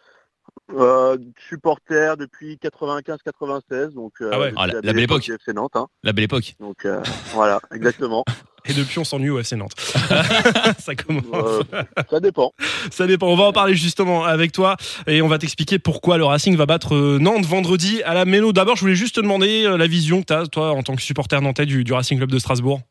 Euh, supporter depuis quatre-vingt-quinze quatre-vingt-seize, donc euh, ah ouais. ah, la, la, la belle époque du F C Nantes, hein. La belle époque. Donc euh, voilà, exactement. Et depuis, on s'ennuie au F C Nantes. Ça commence. Euh, ça dépend. Ça dépend. On va en parler justement avec toi et on va t'expliquer pourquoi le Racing va battre Nantes vendredi à la Méno. D'abord, je voulais juste te demander la vision que tu as, toi, en tant que supporter nantais du, du Racing Club de Strasbourg.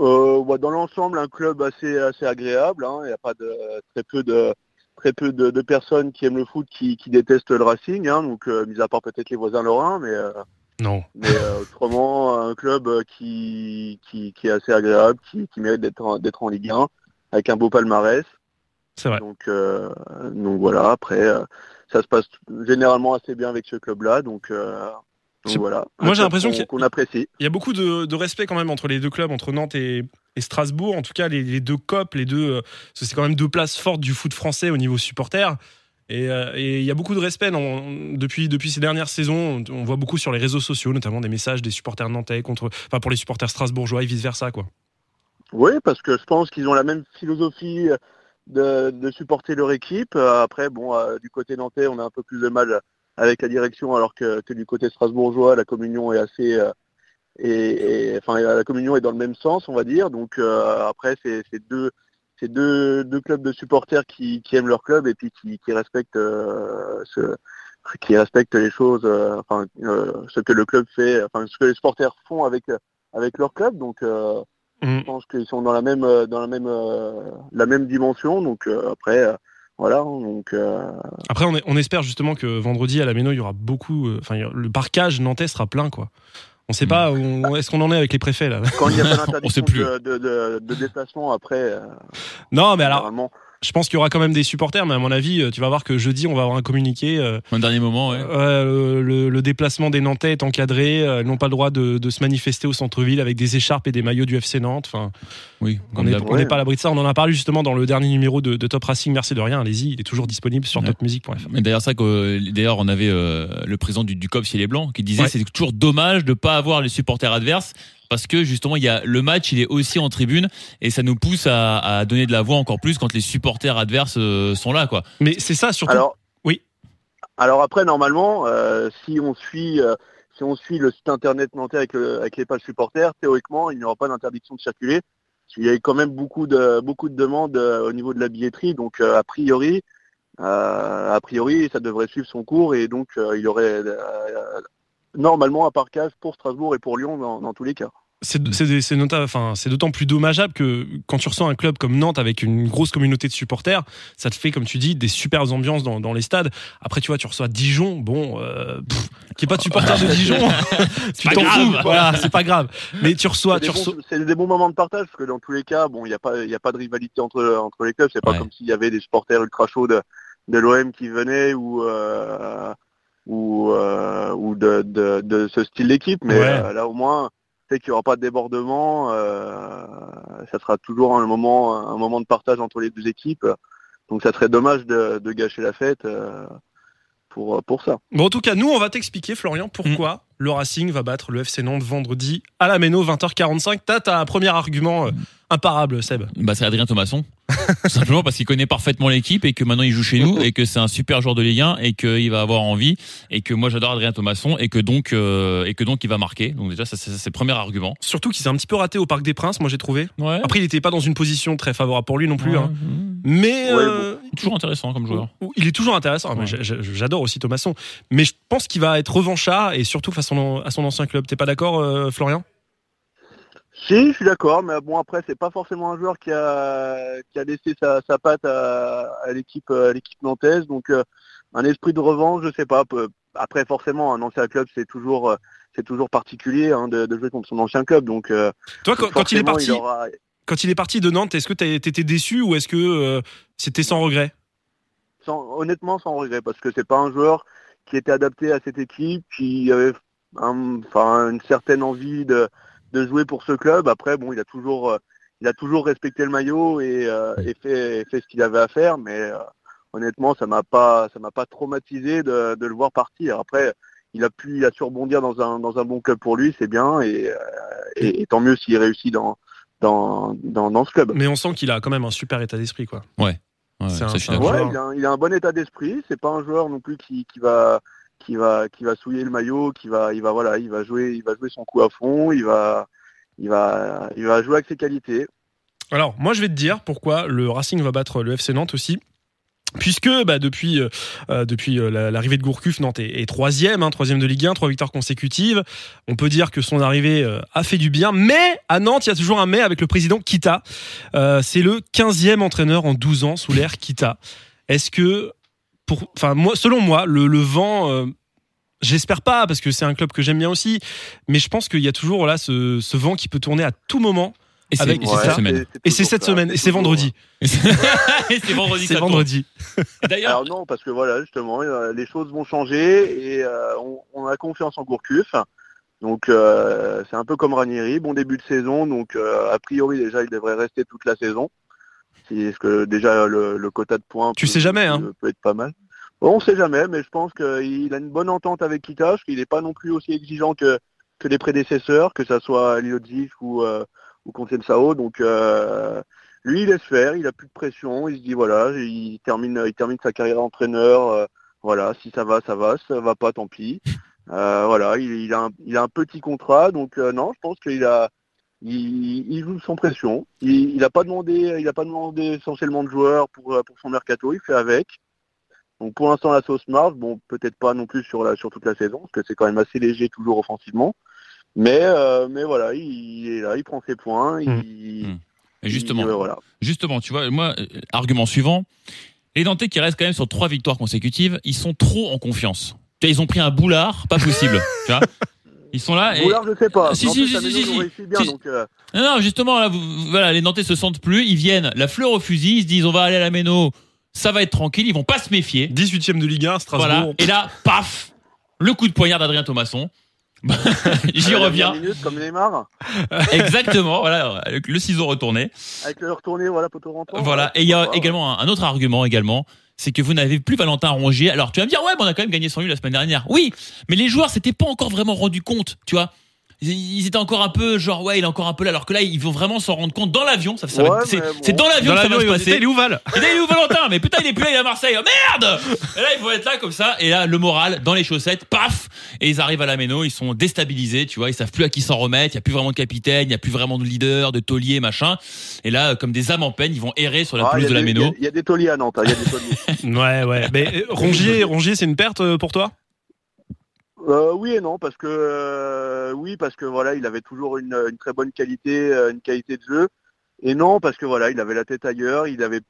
Euh, ouais, dans l'ensemble, un club assez, assez agréable. Hein. Il n'y a pas de très peu de Très peu de, de personnes qui aiment le foot qui, qui détestent le Racing, hein, donc euh, mis à part peut-être les voisins lorrains, mais, euh, non. mais euh, autrement un club qui, qui, qui est assez agréable, qui, qui mérite d'être, d'être en Ligue un, avec un beau palmarès. C'est vrai. Donc, euh, donc voilà, après euh, ça se passe généralement assez bien avec ce club-là, donc... Euh, Donc voilà. Moi j'ai l'impression qu'on, qu'on apprécie. Il y a beaucoup de, de respect quand même entre les deux clubs, entre Nantes et, et Strasbourg. En tout cas, les, les deux copes, les deux, c'est quand même deux places fortes du foot français au niveau supporter. Et, et il y a beaucoup de respect dans, depuis, depuis ces dernières saisons. On voit beaucoup sur les réseaux sociaux, notamment des messages des supporters nantais contre, enfin pour les supporters strasbourgeois et vice versa, quoi. Oui, parce que je pense qu'ils ont la même philosophie de, de supporter leur équipe. Après, bon, euh, du côté nantais, on a un peu plus de mal avec la direction, alors que, que du côté strasbourgeois, la communion est assez... Euh, et, et, enfin, la communion est dans le même sens, on va dire. Donc euh, après, c'est, c'est deux... C'est deux, deux clubs de supporters qui, qui aiment leur club et puis qui, qui respectent euh, ce, qui respectent les choses, euh, enfin euh, ce que le club fait, enfin ce que les supporters font avec avec leur club. Donc, euh, mmh. je pense qu'ils sont dans la même dans la même euh, la même dimension. Donc euh, après. Euh, Voilà, donc euh... Après, on, est, on espère justement que vendredi à la Méno, il y aura beaucoup. Enfin, euh, le parcage nantais sera plein, quoi. On ne sait pas où on, est-ce qu'on en est avec les préfets là. Quand il y a pas l'interdiction de, de, de, de déplacement après. Euh, non, mais alors. Je pense qu'il y aura quand même des supporters, mais à mon avis, tu vas voir que jeudi, on va avoir un communiqué. Euh, un dernier moment, ouais. Euh, le, le déplacement des Nantais est encadré. Euh, ils n'ont pas le droit de, de se manifester au centre-ville avec des écharpes et des maillots du F C Nantes. Enfin, oui, on n'est ouais. pas à l'abri de ça. On en a parlé justement dans le dernier numéro de, de Top Racing. Merci de rien. Allez-y, il est toujours disponible sur ouais. top music point f r. Mais d'ailleurs, ça, que, d'ailleurs, on avait euh, le président du, du C O P S, Thierry Laurey, qui disait ouais. c'est toujours dommage de ne pas avoir les supporters adverses. Parce que justement, il y a le match, il est aussi en tribune et ça nous pousse à, à donner de la voix encore plus quand les supporters adverses euh, sont là, quoi. Mais c'est ça surtout. Alors, oui. Alors après, normalement, euh, si on suit, euh, si on suit le site internet nantais avec, le, avec les pages supporters, théoriquement, il n'y aura pas d'interdiction de circuler. Il y a quand même beaucoup de beaucoup de demandes euh, au niveau de la billetterie, donc euh, a priori, euh, a priori, ça devrait suivre son cours et donc euh, il y aurait euh, normalement un parcage pour Strasbourg et pour Lyon dans, dans tous les cas. C'est, c'est, c'est, notable, enfin, c'est d'autant plus dommageable que quand tu ressens un club comme Nantes avec une grosse communauté de supporters, ça te fait, comme tu dis, des super ambiances dans, dans les stades. Après, tu vois, tu reçois Dijon, bon, euh, pff, qu'il n'y ait pas de supporters de Dijon, tu t'en fous, voilà, c'est pas grave. Mais tu reçois, c'est, tu reçois... Bons, c'est des bons moments de partage parce que dans tous les cas, bon, il n'y a pas, il n'y a pas de rivalité entre entre les clubs. C'est ouais. pas comme s'il y avait des supporters ultra chauds de, de l'O M qui venaient ou. Euh, ou euh, ou de, de de ce style d'équipe, mais ouais. euh, là au moins c'est qu'il n'y aura pas de débordement, euh, ça sera toujours un moment un moment de partage entre les deux équipes, donc ça serait dommage de, de gâcher la fête euh, pour pour ça. Bon, en tout cas nous on va t'expliquer Florian pourquoi mmh. le Racing va battre le F C Nantes vendredi à la Méno vingt heures quarante-cinq. T'as, t'as un premier argument euh, imparable, Seb. Bah c'est Adrien Thomasson. Tout simplement parce qu'il connaît parfaitement l'équipe et que maintenant il joue chez nous et que c'est un super joueur de Ligue un et qu'il va avoir envie et que moi j'adore Adrien Thomasson et que donc euh, et que donc il va marquer. Donc déjà ça, ça, ça c'est le premier argument. Surtout qu'il s'est un petit peu raté au Parc des Princes, moi j'ai trouvé. Ouais. Après il n'était pas dans une position très favorable pour lui non plus. Ouais. Hein. Mais euh, ouais, bon. Toujours intéressant comme joueur. Il est toujours intéressant. Ouais. J'adore aussi Thomasson, mais je pense qu'il va être revanchard et surtout face à son, à son ancien club. T'es pas d'accord, euh, Florian ? Si, je suis d'accord, mais bon après c'est pas forcément un joueur qui a qui a laissé sa, sa patte à, à l'équipe à l'équipe nantaise, donc euh, un esprit de revanche, je sais pas. Peu, après forcément un ancien club c'est toujours c'est toujours particulier hein, de, de jouer contre son ancien club, donc. Euh, Toi quand, quand il est parti, il aura... quand il est parti de Nantes, est-ce que t'étais déçu ou est-ce que euh, c'était sans regret ? Sans, honnêtement sans regret parce que c'est pas un joueur qui était adapté à cette équipe, qui avait enfin une certaine envie de de jouer pour ce club. Après, bon, il a toujours, euh, il a toujours respecté le maillot et, euh, et fait, fait ce qu'il avait à faire. Mais euh, honnêtement, ça m'a pas, ça m'a pas traumatisé de, de le voir partir. Après, il a pu, il a su rebondir dans un, dans un bon club pour lui, c'est bien. Et, euh, et, et tant mieux s'il réussit dans, dans, dans, dans ce club. Mais on sent qu'il a quand même un super état d'esprit, quoi. Ouais. ouais, c'est un, ça, c'est un ouais il, a, il a un bon état d'esprit. C'est pas un joueur non plus qui, qui va. qui va qui va souiller le maillot, qui va il va voilà, il va jouer, il va jouer son coup à fond, il va il va il va jouer avec ses qualités. Alors, moi je vais te dire pourquoi le Racing va battre le F C Nantes aussi. Puisque bah, depuis euh, depuis euh, l'arrivée de Gourcuff, Nantes est troisième, hein, troisième de Ligue un, trois victoires consécutives. On peut dire que son arrivée euh, a fait du bien, mais à Nantes, il y a toujours un mais avec le président Kita. Euh, c'est le quinzième entraîneur en douze ans sous l'ère Kita. Est-ce que Pour, enfin, moi, selon moi, le, le vent, euh, j'espère pas, parce que c'est un club que j'aime bien aussi, mais je pense qu'il y a toujours là ce, ce vent qui peut tourner à tout moment. Et c'est, avec, ouais, et c'est cette semaine. Et c'est cette semaine. Et c'est vendredi. Et c'est vendredi. C'est vendredi. D'ailleurs. Alors non, parce que voilà, justement, les choses vont changer et euh, on, on a confiance en Gourcuff. Donc euh, c'est un peu comme Ranieri, bon début de saison, donc euh, a priori déjà il devrait rester toute la saison. Est-ce que déjà le, le quota de points tu peut, sais jamais, hein. peut être pas mal. Bon, on sait jamais, mais je pense qu'il a une bonne entente avec Kita, parce qu'il n'est pas non plus aussi exigeant que, que les prédécesseurs, que ça soit Liodzic ou, euh, ou Conceicao. Donc euh, lui, il laisse faire, il n'a plus de pression, il se dit voilà, il termine, il termine sa carrière d'entraîneur. Euh, voilà, si ça va, ça va, si ça va pas, tant pis. Euh, voilà, il, il, a un, il a un petit contrat, donc euh, non, je pense qu'il a, il, il joue sans pression. Il n'a pas demandé, il a pas demandé essentiellement de joueurs pour pour son mercato, il fait avec. Donc pour l'instant la sauce marche, bon peut-être pas non plus sur la sur toute la saison, parce que c'est quand même assez léger toujours offensivement. Mais euh, mais voilà, il, il est là, il prend ses points. Il, mmh. Et justement, il, euh, voilà. justement, tu vois, moi argument suivant, les Nantais qui restent quand même sur trois victoires consécutives, ils sont trop en confiance. Ils ont pris un boulard, pas possible. Tu vois, ils sont là. Et... Boulard, je sais pas. Si, si, si, si, si, si. Bien, si. Donc, euh... Non, non, justement, là, vous, voilà, les Nantais se sentent plus. Ils viennent, la fleur au fusil, ils se disent on va aller à la méno. Ça va être tranquille, ils vont pas se méfier. dix-huitième de Ligue un, Strasbourg. Voilà. Et là, paf, le coup de poignard d'Adrien Thomasson. J'y reviens. Minutes, comme Neymar. Exactement, voilà, le ciseau retourné. Avec le retourné, voilà, poteau rentrant. Voilà, et il y a également un, un autre argument également, c'est que vous n'avez plus Valentin Rongier. Alors tu vas me dire, ouais, mais on a quand même gagné sans lui la semaine dernière. Oui, mais les joueurs s'étaient pas encore vraiment rendus compte, tu vois. Ils étaient encore un peu genre ouais il est encore un peu là, alors que là ils vont vraiment s'en rendre compte dans l'avion, ça, ça ouais, va, c'est, bon. c'est dans l'avion dans que l'avion, ça va se passer. Il est où Val et là, il est où Valentin mais putain il est plus là, il est à Marseille, oh, merde. Et là ils vont être là comme ça et là le moral dans les chaussettes, paf, et ils arrivent à la méno, ils sont déstabilisés, tu vois, ils savent plus à qui s'en remettre, il y a plus vraiment de capitaine, il y a plus vraiment de leader, de taulier machin, et là comme des âmes en peine ils vont errer sur la ah, pelouse de la méno. Il y, y a des tauliers à Nantes, il y a des tauliers. ouais ouais mais Rongier Rongier c'est une perte pour toi? Euh, oui et non, parce que euh, oui parce que voilà il avait toujours une, une très bonne qualité, une qualité de jeu, et non parce que voilà il avait la tête ailleurs, il avait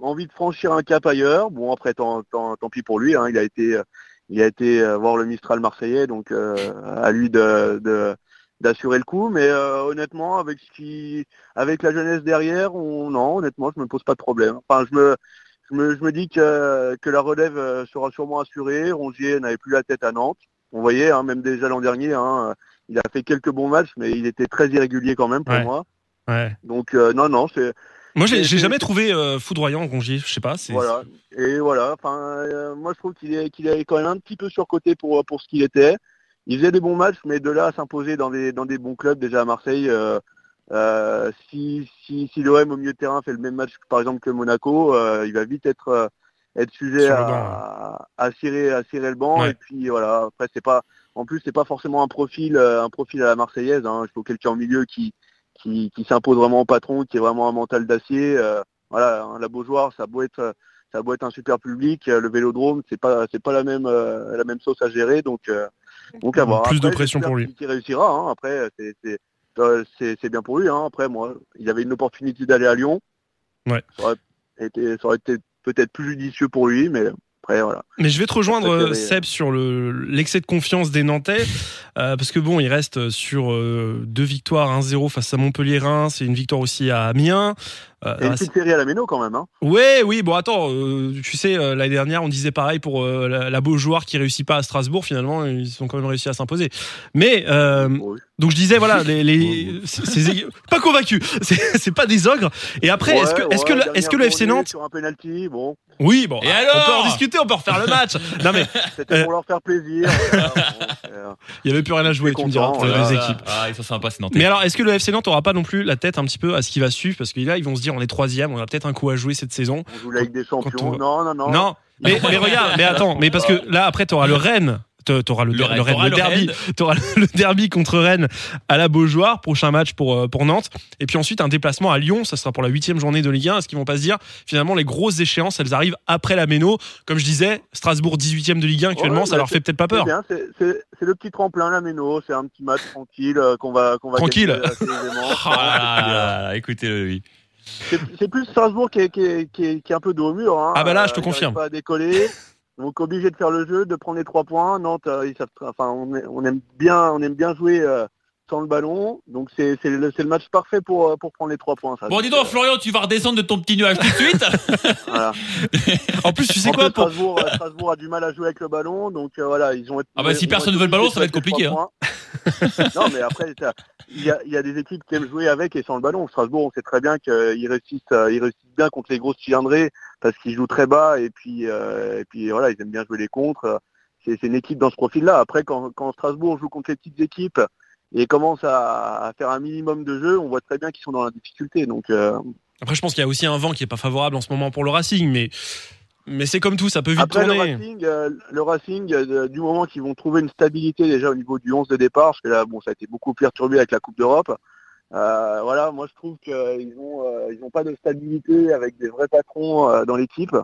envie de franchir un cap ailleurs. Bon après tant, tant, tant pis pour lui, hein, il a été il a été voir le Mistral marseillais, donc euh, à lui de, de d'assurer le coup. Mais euh, honnêtement avec ce qui avec la jeunesse derrière, on, non honnêtement je me pose pas de problème. Enfin je me je me je me dis que que la relève sera sûrement assurée. Rongier n'avait plus la tête à Nantes. On voyait, hein, même déjà l'an dernier, hein, il a fait quelques bons matchs, mais il était très irrégulier quand même pour ouais. moi. Ouais. Donc euh, non, non, c'est. Moi, j'ai, j'ai jamais trouvé euh, foudroyant Rongier. Je sais pas. C'est, voilà. C'est... Et voilà. Enfin, euh, moi, je trouve qu'il est, qu'il est quand même un petit peu surcoté pour pour ce qu'il était. Il faisait des bons matchs, mais de là à s'imposer dans des dans des bons clubs, déjà à Marseille, euh, euh, si si si l'O M au milieu de terrain fait le même match, par exemple que Monaco, euh, il va vite être euh, être sujet à, banc, à, à cirer à cirer le banc ouais. Et puis voilà après c'est pas en plus c'est pas forcément un profil un profil à la marseillaise, hein. Il faut quelqu'un au milieu qui qui, qui s'impose vraiment au patron, qui est vraiment un mental d'acier, euh, voilà hein, la Beaujoire ça a beau être ça a beau être un super public, le Vélodrome c'est pas c'est pas la même euh, la même sauce à gérer, donc euh, donc à voir plus après, de pression pour lui qui réussira, hein. Après c'est c'est, euh, c'est c'est bien pour lui, hein. Après moi il avait une opportunité d'aller à Lyon, ouais ça aurait été, ça aurait été peut-être plus judicieux pour lui, mais après, voilà. Mais je vais te rejoindre, Seb, sur le, l'excès de confiance des Nantais, euh, parce que bon, il reste sur euh, deux victoires, un zéro face à Montpellier-Reims, et une victoire aussi à Amiens. Euh, et une petite série à la méno, quand même. Hein. Ouais, oui, bon, attends, euh, tu sais, euh, l'année dernière, on disait pareil pour euh, la, la Beaujoire qui réussit pas à Strasbourg, finalement, ils ont quand même réussi à s'imposer. Mais, euh, oui. donc je disais, voilà, les, les c'est, c'est, pas convaincu, c'est, c'est pas des ogres. Et après, ouais, est-ce que, ouais, est-ce que, la, est-ce que le F C Nantes. Sur un penalty, bon. Oui, bon, et ah, alors on peut en discuter, on peut refaire le match. Non, mais. C'était euh, pour leur faire plaisir. Voilà, bon, il y avait plus rien à jouer, tu me diras, pour les deux équipes. Ah, ils sont sympas, c'est Nantes. Mais alors, est-ce que le F C Nantes aura pas non plus la tête un petit peu à ce qui va suivre, parce que là, ils vont se dire, on est troisième, on a peut-être un coup à jouer cette saison. On joue la Ligue des Champions. On... Non, non, non. Non, mais, mais regarde, mais attends, mais parce que là, après, t'auras le Rennes. T'auras le, le, Rennes, le, Rennes, le derby, le t'auras le derby contre Rennes à la Beaujoire, prochain match pour pour Nantes, et puis ensuite un déplacement à Lyon, ça sera pour la huitième journée de Ligue un. Est-ce qu'ils vont pas se dire finalement les grosses échéances elles arrivent après la méno, comme je disais Strasbourg dix-huitième de Ligue un actuellement, ouais, ça leur fait peut-être pas peur. C'est, bien, c'est, c'est, c'est le petit tremplin la méno, c'est un petit match tranquille euh, qu'on va qu'on va tranquille. Assez, assez oh là là, écoutez-le lui. C'est, c'est plus Strasbourg qui est qui est, qui est, qui est un peu dos au mur. Hein. Ah bah là je te euh, confirme. Pas décoller. Donc obligé de faire le jeu, de prendre les trois points. Nantes, euh, ils savent, enfin, on, est, on aime bien, on aime bien jouer euh, sans le ballon. Donc c'est, c'est, le, c'est le match parfait pour pour prendre les trois points. Ça. Bon dis donc Florian, tu vas redescendre de ton petit nuage tout de suite. Voilà. En plus tu sais en quoi, pour... Strasbourg, Strasbourg a du mal à jouer avec le ballon, donc euh, voilà ils ont. Été, ah bah si personne ne veut le ballon, ça va être compliqué. Hein. Non mais après il y a, y a des équipes qui aiment jouer avec et sans le ballon. Strasbourg, on sait très bien qu'ils réussissent, ils réussissent bien contre les grosses cylindrées. Parce qu'ils jouent très bas et puis euh, et puis voilà ils aiment bien jouer les contres. C'est, c'est une équipe dans ce profil-là. Après quand, quand Strasbourg joue contre les petites équipes et commencent à, à faire un minimum de jeu, on voit très bien qu'ils sont dans la difficulté. Donc, euh... Après, je pense qu'il y a aussi un vent qui n'est pas favorable en ce moment pour le Racing, mais, mais c'est comme tout, ça peut vite Après, tourner. Le Racing, euh, le Racing euh, du moment qu'ils vont trouver une stabilité déjà au niveau du onze de départ, parce que là, bon, ça a été beaucoup perturbé avec la Coupe d'Europe. Euh, voilà, moi je trouve qu'ils ont, euh, ils n'ont pas de stabilité avec des vrais patrons euh, dans l'équipe.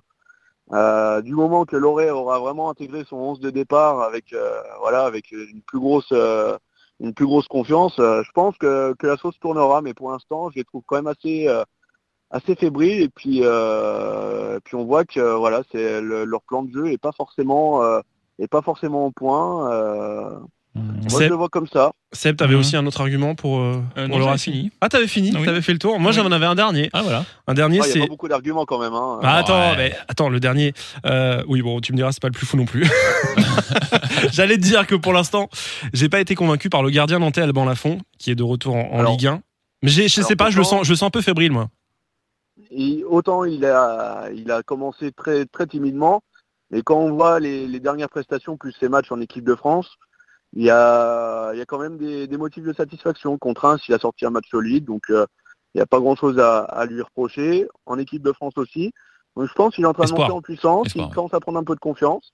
Euh, du moment que Laurey aura vraiment intégré son onze de départ avec euh, voilà avec une plus grosse euh, une plus grosse confiance, euh, je pense que, que la sauce tournera. Mais pour l'instant, je les trouve quand même assez euh, assez fébriles. Et puis euh, puis on voit que voilà, c'est le, leur plan de jeu est pas forcément euh, est pas forcément au point. Euh, Moi, Seb, je le vois comme ça. Seb, t'avais mmh. aussi un autre argument pour, euh, euh, pour non, le fini. Ah, t'avais fini, oui. T'avais fait le tour. Moi, oui. j'en avais un dernier. Ah, voilà. Un dernier, ah, c'est. Il y a pas beaucoup d'arguments quand même. Hein. Ah, attends, ouais. mais, attends, le dernier. Euh, oui, bon, tu me diras, c'est pas le plus fou non plus. J'allais te dire que pour l'instant, j'ai pas été convaincu par le gardien nantais Alban Lafont, qui est de retour en, en alors, Ligue un. Mais j'ai, je alors, sais pas, je le sens, je le sens un peu fébrile, moi. Et autant il a, il a commencé très, très timidement, mais quand on voit les, les dernières prestations plus ses matchs en équipe de France. Il y, a, il y a quand même des, des motifs de satisfaction. Contre Reims, il a sorti un match solide, donc euh, il n'y a pas grand-chose à, à lui reprocher. En équipe de France aussi. Donc je pense qu'il est en train Espoir. de monter en puissance. Espoir. Il commence à prendre un peu de confiance.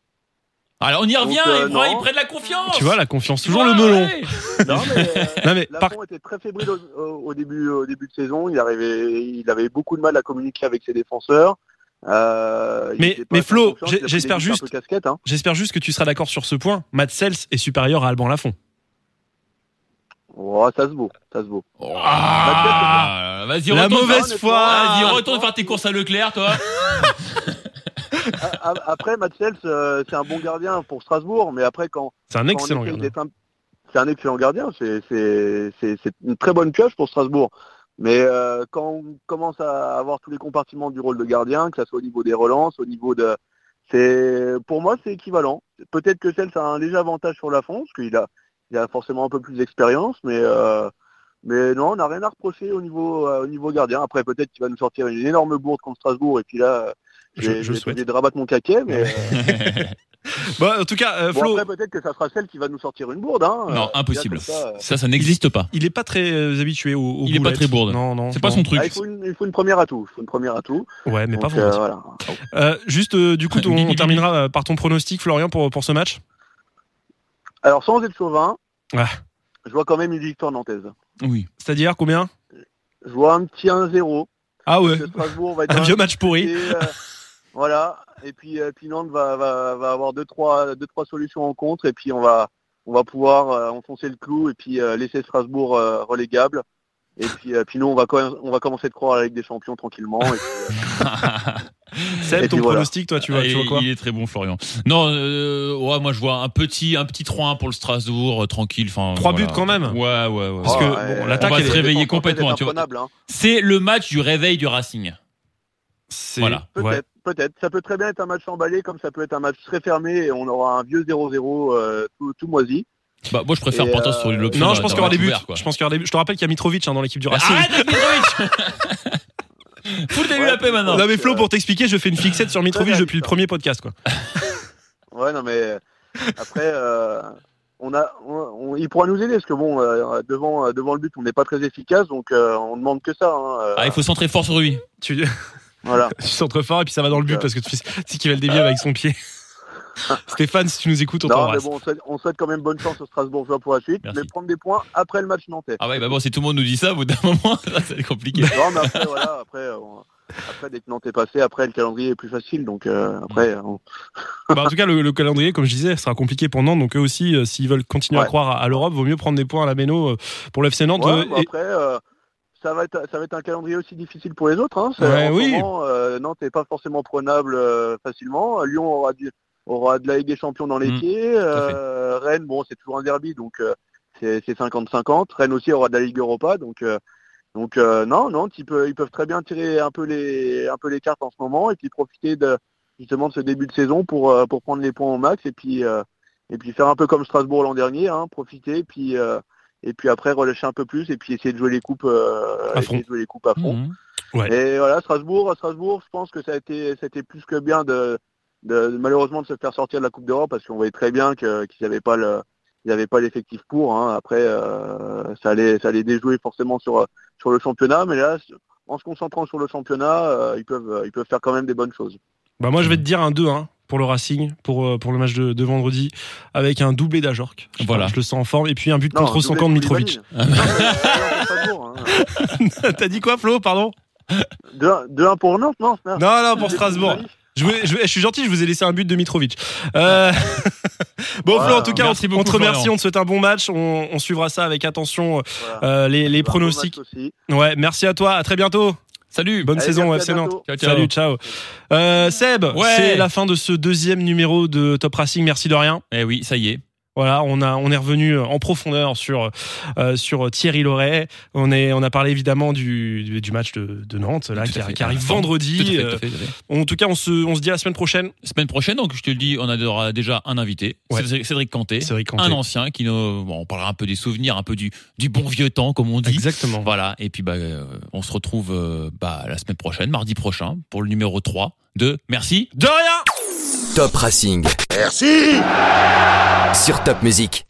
Alors on y revient, donc, euh, il, prend, il prend de la confiance. Tu vois, la confiance, toujours ouais, le melon. Ouais. Non mais, euh, non, mais par... Lafont était très fébrile au, au, début, au début de saison. Il, arrivait, il avait beaucoup de mal à communiquer avec ses défenseurs. Euh, mais mais Flo, j'espère juste, hein. j'espère juste que tu seras d'accord sur ce point. Matz Sels est supérieur à Alban Lafont. Oh, ça se vaut, ça se vaut. Oh, ah, vas-y, la mauvaise foi. Vas-y, retourne faire tes courses à Leclerc, toi. Après, Matz Sels, c'est un bon gardien pour Strasbourg, mais après quand c'est un excellent quand gardien, un, c'est un excellent gardien. C'est, c'est, c'est, c'est une très bonne pioche pour Strasbourg. Mais euh, quand on commence à avoir tous les compartiments du rôle de gardien, que ça soit au niveau des relances, au niveau de, c'est pour moi c'est équivalent. Peut-être que Sels a un léger avantage sur Lafont, parce qu'il a, il a forcément un peu plus d'expérience, mais euh, mais non, on n'a rien à reprocher au niveau euh, au niveau gardien. Après peut-être qu'il va nous sortir une énorme bourde contre Strasbourg et puis là, je, je vais essayer de rabattre mon caquet, mais. Euh... Bon, en tout cas, euh, Flo. Bon, après, peut-être que ça sera celle qui va nous sortir une bourde. Hein. Non, impossible. Ça, euh... ça, ça n'existe pas. Il n'est pas très euh, habitué au, au Il n'est pas très bourde. Non, non. C'est non. pas son truc. Ah, il, faut une, il faut une première atout. Il faut une première atout. Ouais, mais donc, pas euh, vraiment. Voilà. Euh, juste, euh, du coup, on, on terminera par ton pronostic, Florian, pour, pour ce match. Alors, sans être chauvin, ah. je vois quand même une victoire nantaise. Oui. C'est-à-dire, combien ? Je vois un petit un zéro. Ah ouais. Strasbourg va être un vieux match pourri. Et, euh, voilà. Et puis, euh, puis Nantes va, va, va avoir deux trois, deux, trois solutions en contre. Et puis, on va, on va pouvoir euh, enfoncer le clou et puis euh, laisser Strasbourg euh, relégable. Et puis, euh, puis nous, on va, on va commencer de croire à la Ligue des Champions tranquillement. Et puis, euh... Seb, ton pronostic, voilà. toi, tu vois, tu vois quoi ? Il est très bon, Florian. Non, euh, ouais, moi, je vois un petit, un petit trois un pour le Strasbourg, euh, tranquille. Enfin, trois voilà. buts quand même. Ouais, ouais, ouais. Parce que ouais, bon, l'attaque va se réveiller complètement. Tu vois. Hein. C'est le match du réveil du Racing. C'est... Voilà. Peut-être. Ouais. Peut-être. Ça peut très bien être un match emballé, comme ça peut être un match très fermé et on aura un vieux zéro zéro euh, tout, tout moisi. Bah, moi, je préfère Pantin euh... sur l'option. Non, je pense qu'il y aura des buts. Je pense qu'il y aura des buts. Je te rappelle qu'il y a Mitrovic hein, dans l'équipe du Racing. Arrête, Mitrovic. Foutez-lui ouais, la paix maintenant. Non, mais Flo, pour t'expliquer, je fais une fixette sur Mitrovic depuis le premier podcast, quoi. Ouais, non, mais après, euh, on a, on, on, il pourra nous aider parce que bon, euh, devant, devant le but, on n'est pas très efficace, donc euh, on demande que ça. Hein, euh... Ah, il faut centrer fort sur lui. Tu. Voilà. Tu centres fort et puis ça va dans le but parce que tu sais qu'il va le dévier avec son pied. Stéphane, si tu nous écoutes, on non, t'embrasse. Bon, on, souhaite, on souhaite quand même bonne chance aux Strasbourgeois pour la suite, Merci. mais prendre des points après le match nantais. Ah ouais, bah bon, si tout le monde nous dit ça, au bout d'un moment, ça va être compliqué. Non, mais après, voilà, après, on... après, dès que Nantes est passé, après, le calendrier est plus facile, donc euh, après... On... bah, en tout cas, le, le calendrier, comme je disais, sera compliqué pour Nantes, donc eux aussi, euh, s'ils veulent continuer ouais. à croire à, à l'Europe, vaut mieux prendre des points à la Méno euh, pour le F C Nantes. Ouais, euh, bah, et... Après... Euh... Ça va, être, ça va être un calendrier aussi difficile pour les autres. Hein. Ouais, en oui. moment, euh, Nantes n'est pas forcément prenable euh, facilement. Lyon aura, du, aura de la Ligue des Champions dans les mmh, pieds. Euh, Rennes, bon, c'est toujours un derby, donc euh, c'est, c'est cinquante cinquante. Rennes aussi aura de la Ligue Europa. Donc, euh, donc euh, non, Nantes, ils peuvent, ils peuvent très bien tirer un peu, les, un peu les cartes en ce moment et puis profiter de, justement de ce début de saison pour, euh, pour prendre les points au max et puis, euh, et puis faire un peu comme Strasbourg l'an dernier, hein, profiter et puis... Euh, Et puis après, relâcher un peu plus et puis essayer de jouer les coupes, euh, à, fond. De jouer les coupes à fond. Mmh. Ouais. Et voilà, Strasbourg, Strasbourg, je pense que ça a été, ça a été plus que bien de, de, malheureusement de se faire sortir de la Coupe d'Europe parce qu'on voyait très bien que, qu'ils n'avaient pas le, ils n'avaient pas l'effectif pour. Hein. Après, euh, ça allait, ça allait déjouer forcément sur sur le championnat, mais là, en se concentrant sur le championnat, euh, ils peuvent, ils peuvent faire quand même des bonnes choses. Bah moi, je vais te dire un deux un. Pour le Racing, pour, pour le match de, de vendredi, avec un doublé d'Ajorc. Je, voilà. je le sens en forme. Et puis un but non, contre un son camp de Mitrovic. T'as dit quoi, Flo? Pardon, deux un pour Nantes, non? Non, non, pour Strasbourg. Je, voulais, je, je suis gentil, je vous ai laissé un but de Mitrovic. Euh... bon, voilà. Flo, en tout cas, merci on, beaucoup, on te remercie. On te souhaite un bon match. On, on suivra ça avec attention, voilà. euh, les, les pronostics. Bon ouais, merci à toi. À très bientôt. Salut, bonne Allez, saison F C Nantes. Ciao, ciao. Salut, ciao. Euh, Seb, ouais. c'est la fin de ce deuxième numéro de Top Racing. Merci de rien. Eh oui, ça y est. Voilà, on a on est revenu en profondeur sur euh, sur Thierry Laurey. On est on a parlé évidemment du du match de, de Nantes là qui, qui arrive vendredi. Tout à fait, tout à fait, tout à fait. On, en tout cas, on se on se dit à la semaine prochaine. Semaine prochaine, donc je te le dis, on aura déjà un invité, ouais. Cédric Canté, Cédric Canté, un ancien qui nous bon, on parlera un peu des souvenirs, un peu du du bon vieux temps comme on dit. Exactement. Voilà, et puis bah on se retrouve euh, bah la semaine prochaine, mardi prochain pour le numéro trois de Merci de rien. Top Racing. Merci. Sur Top Music.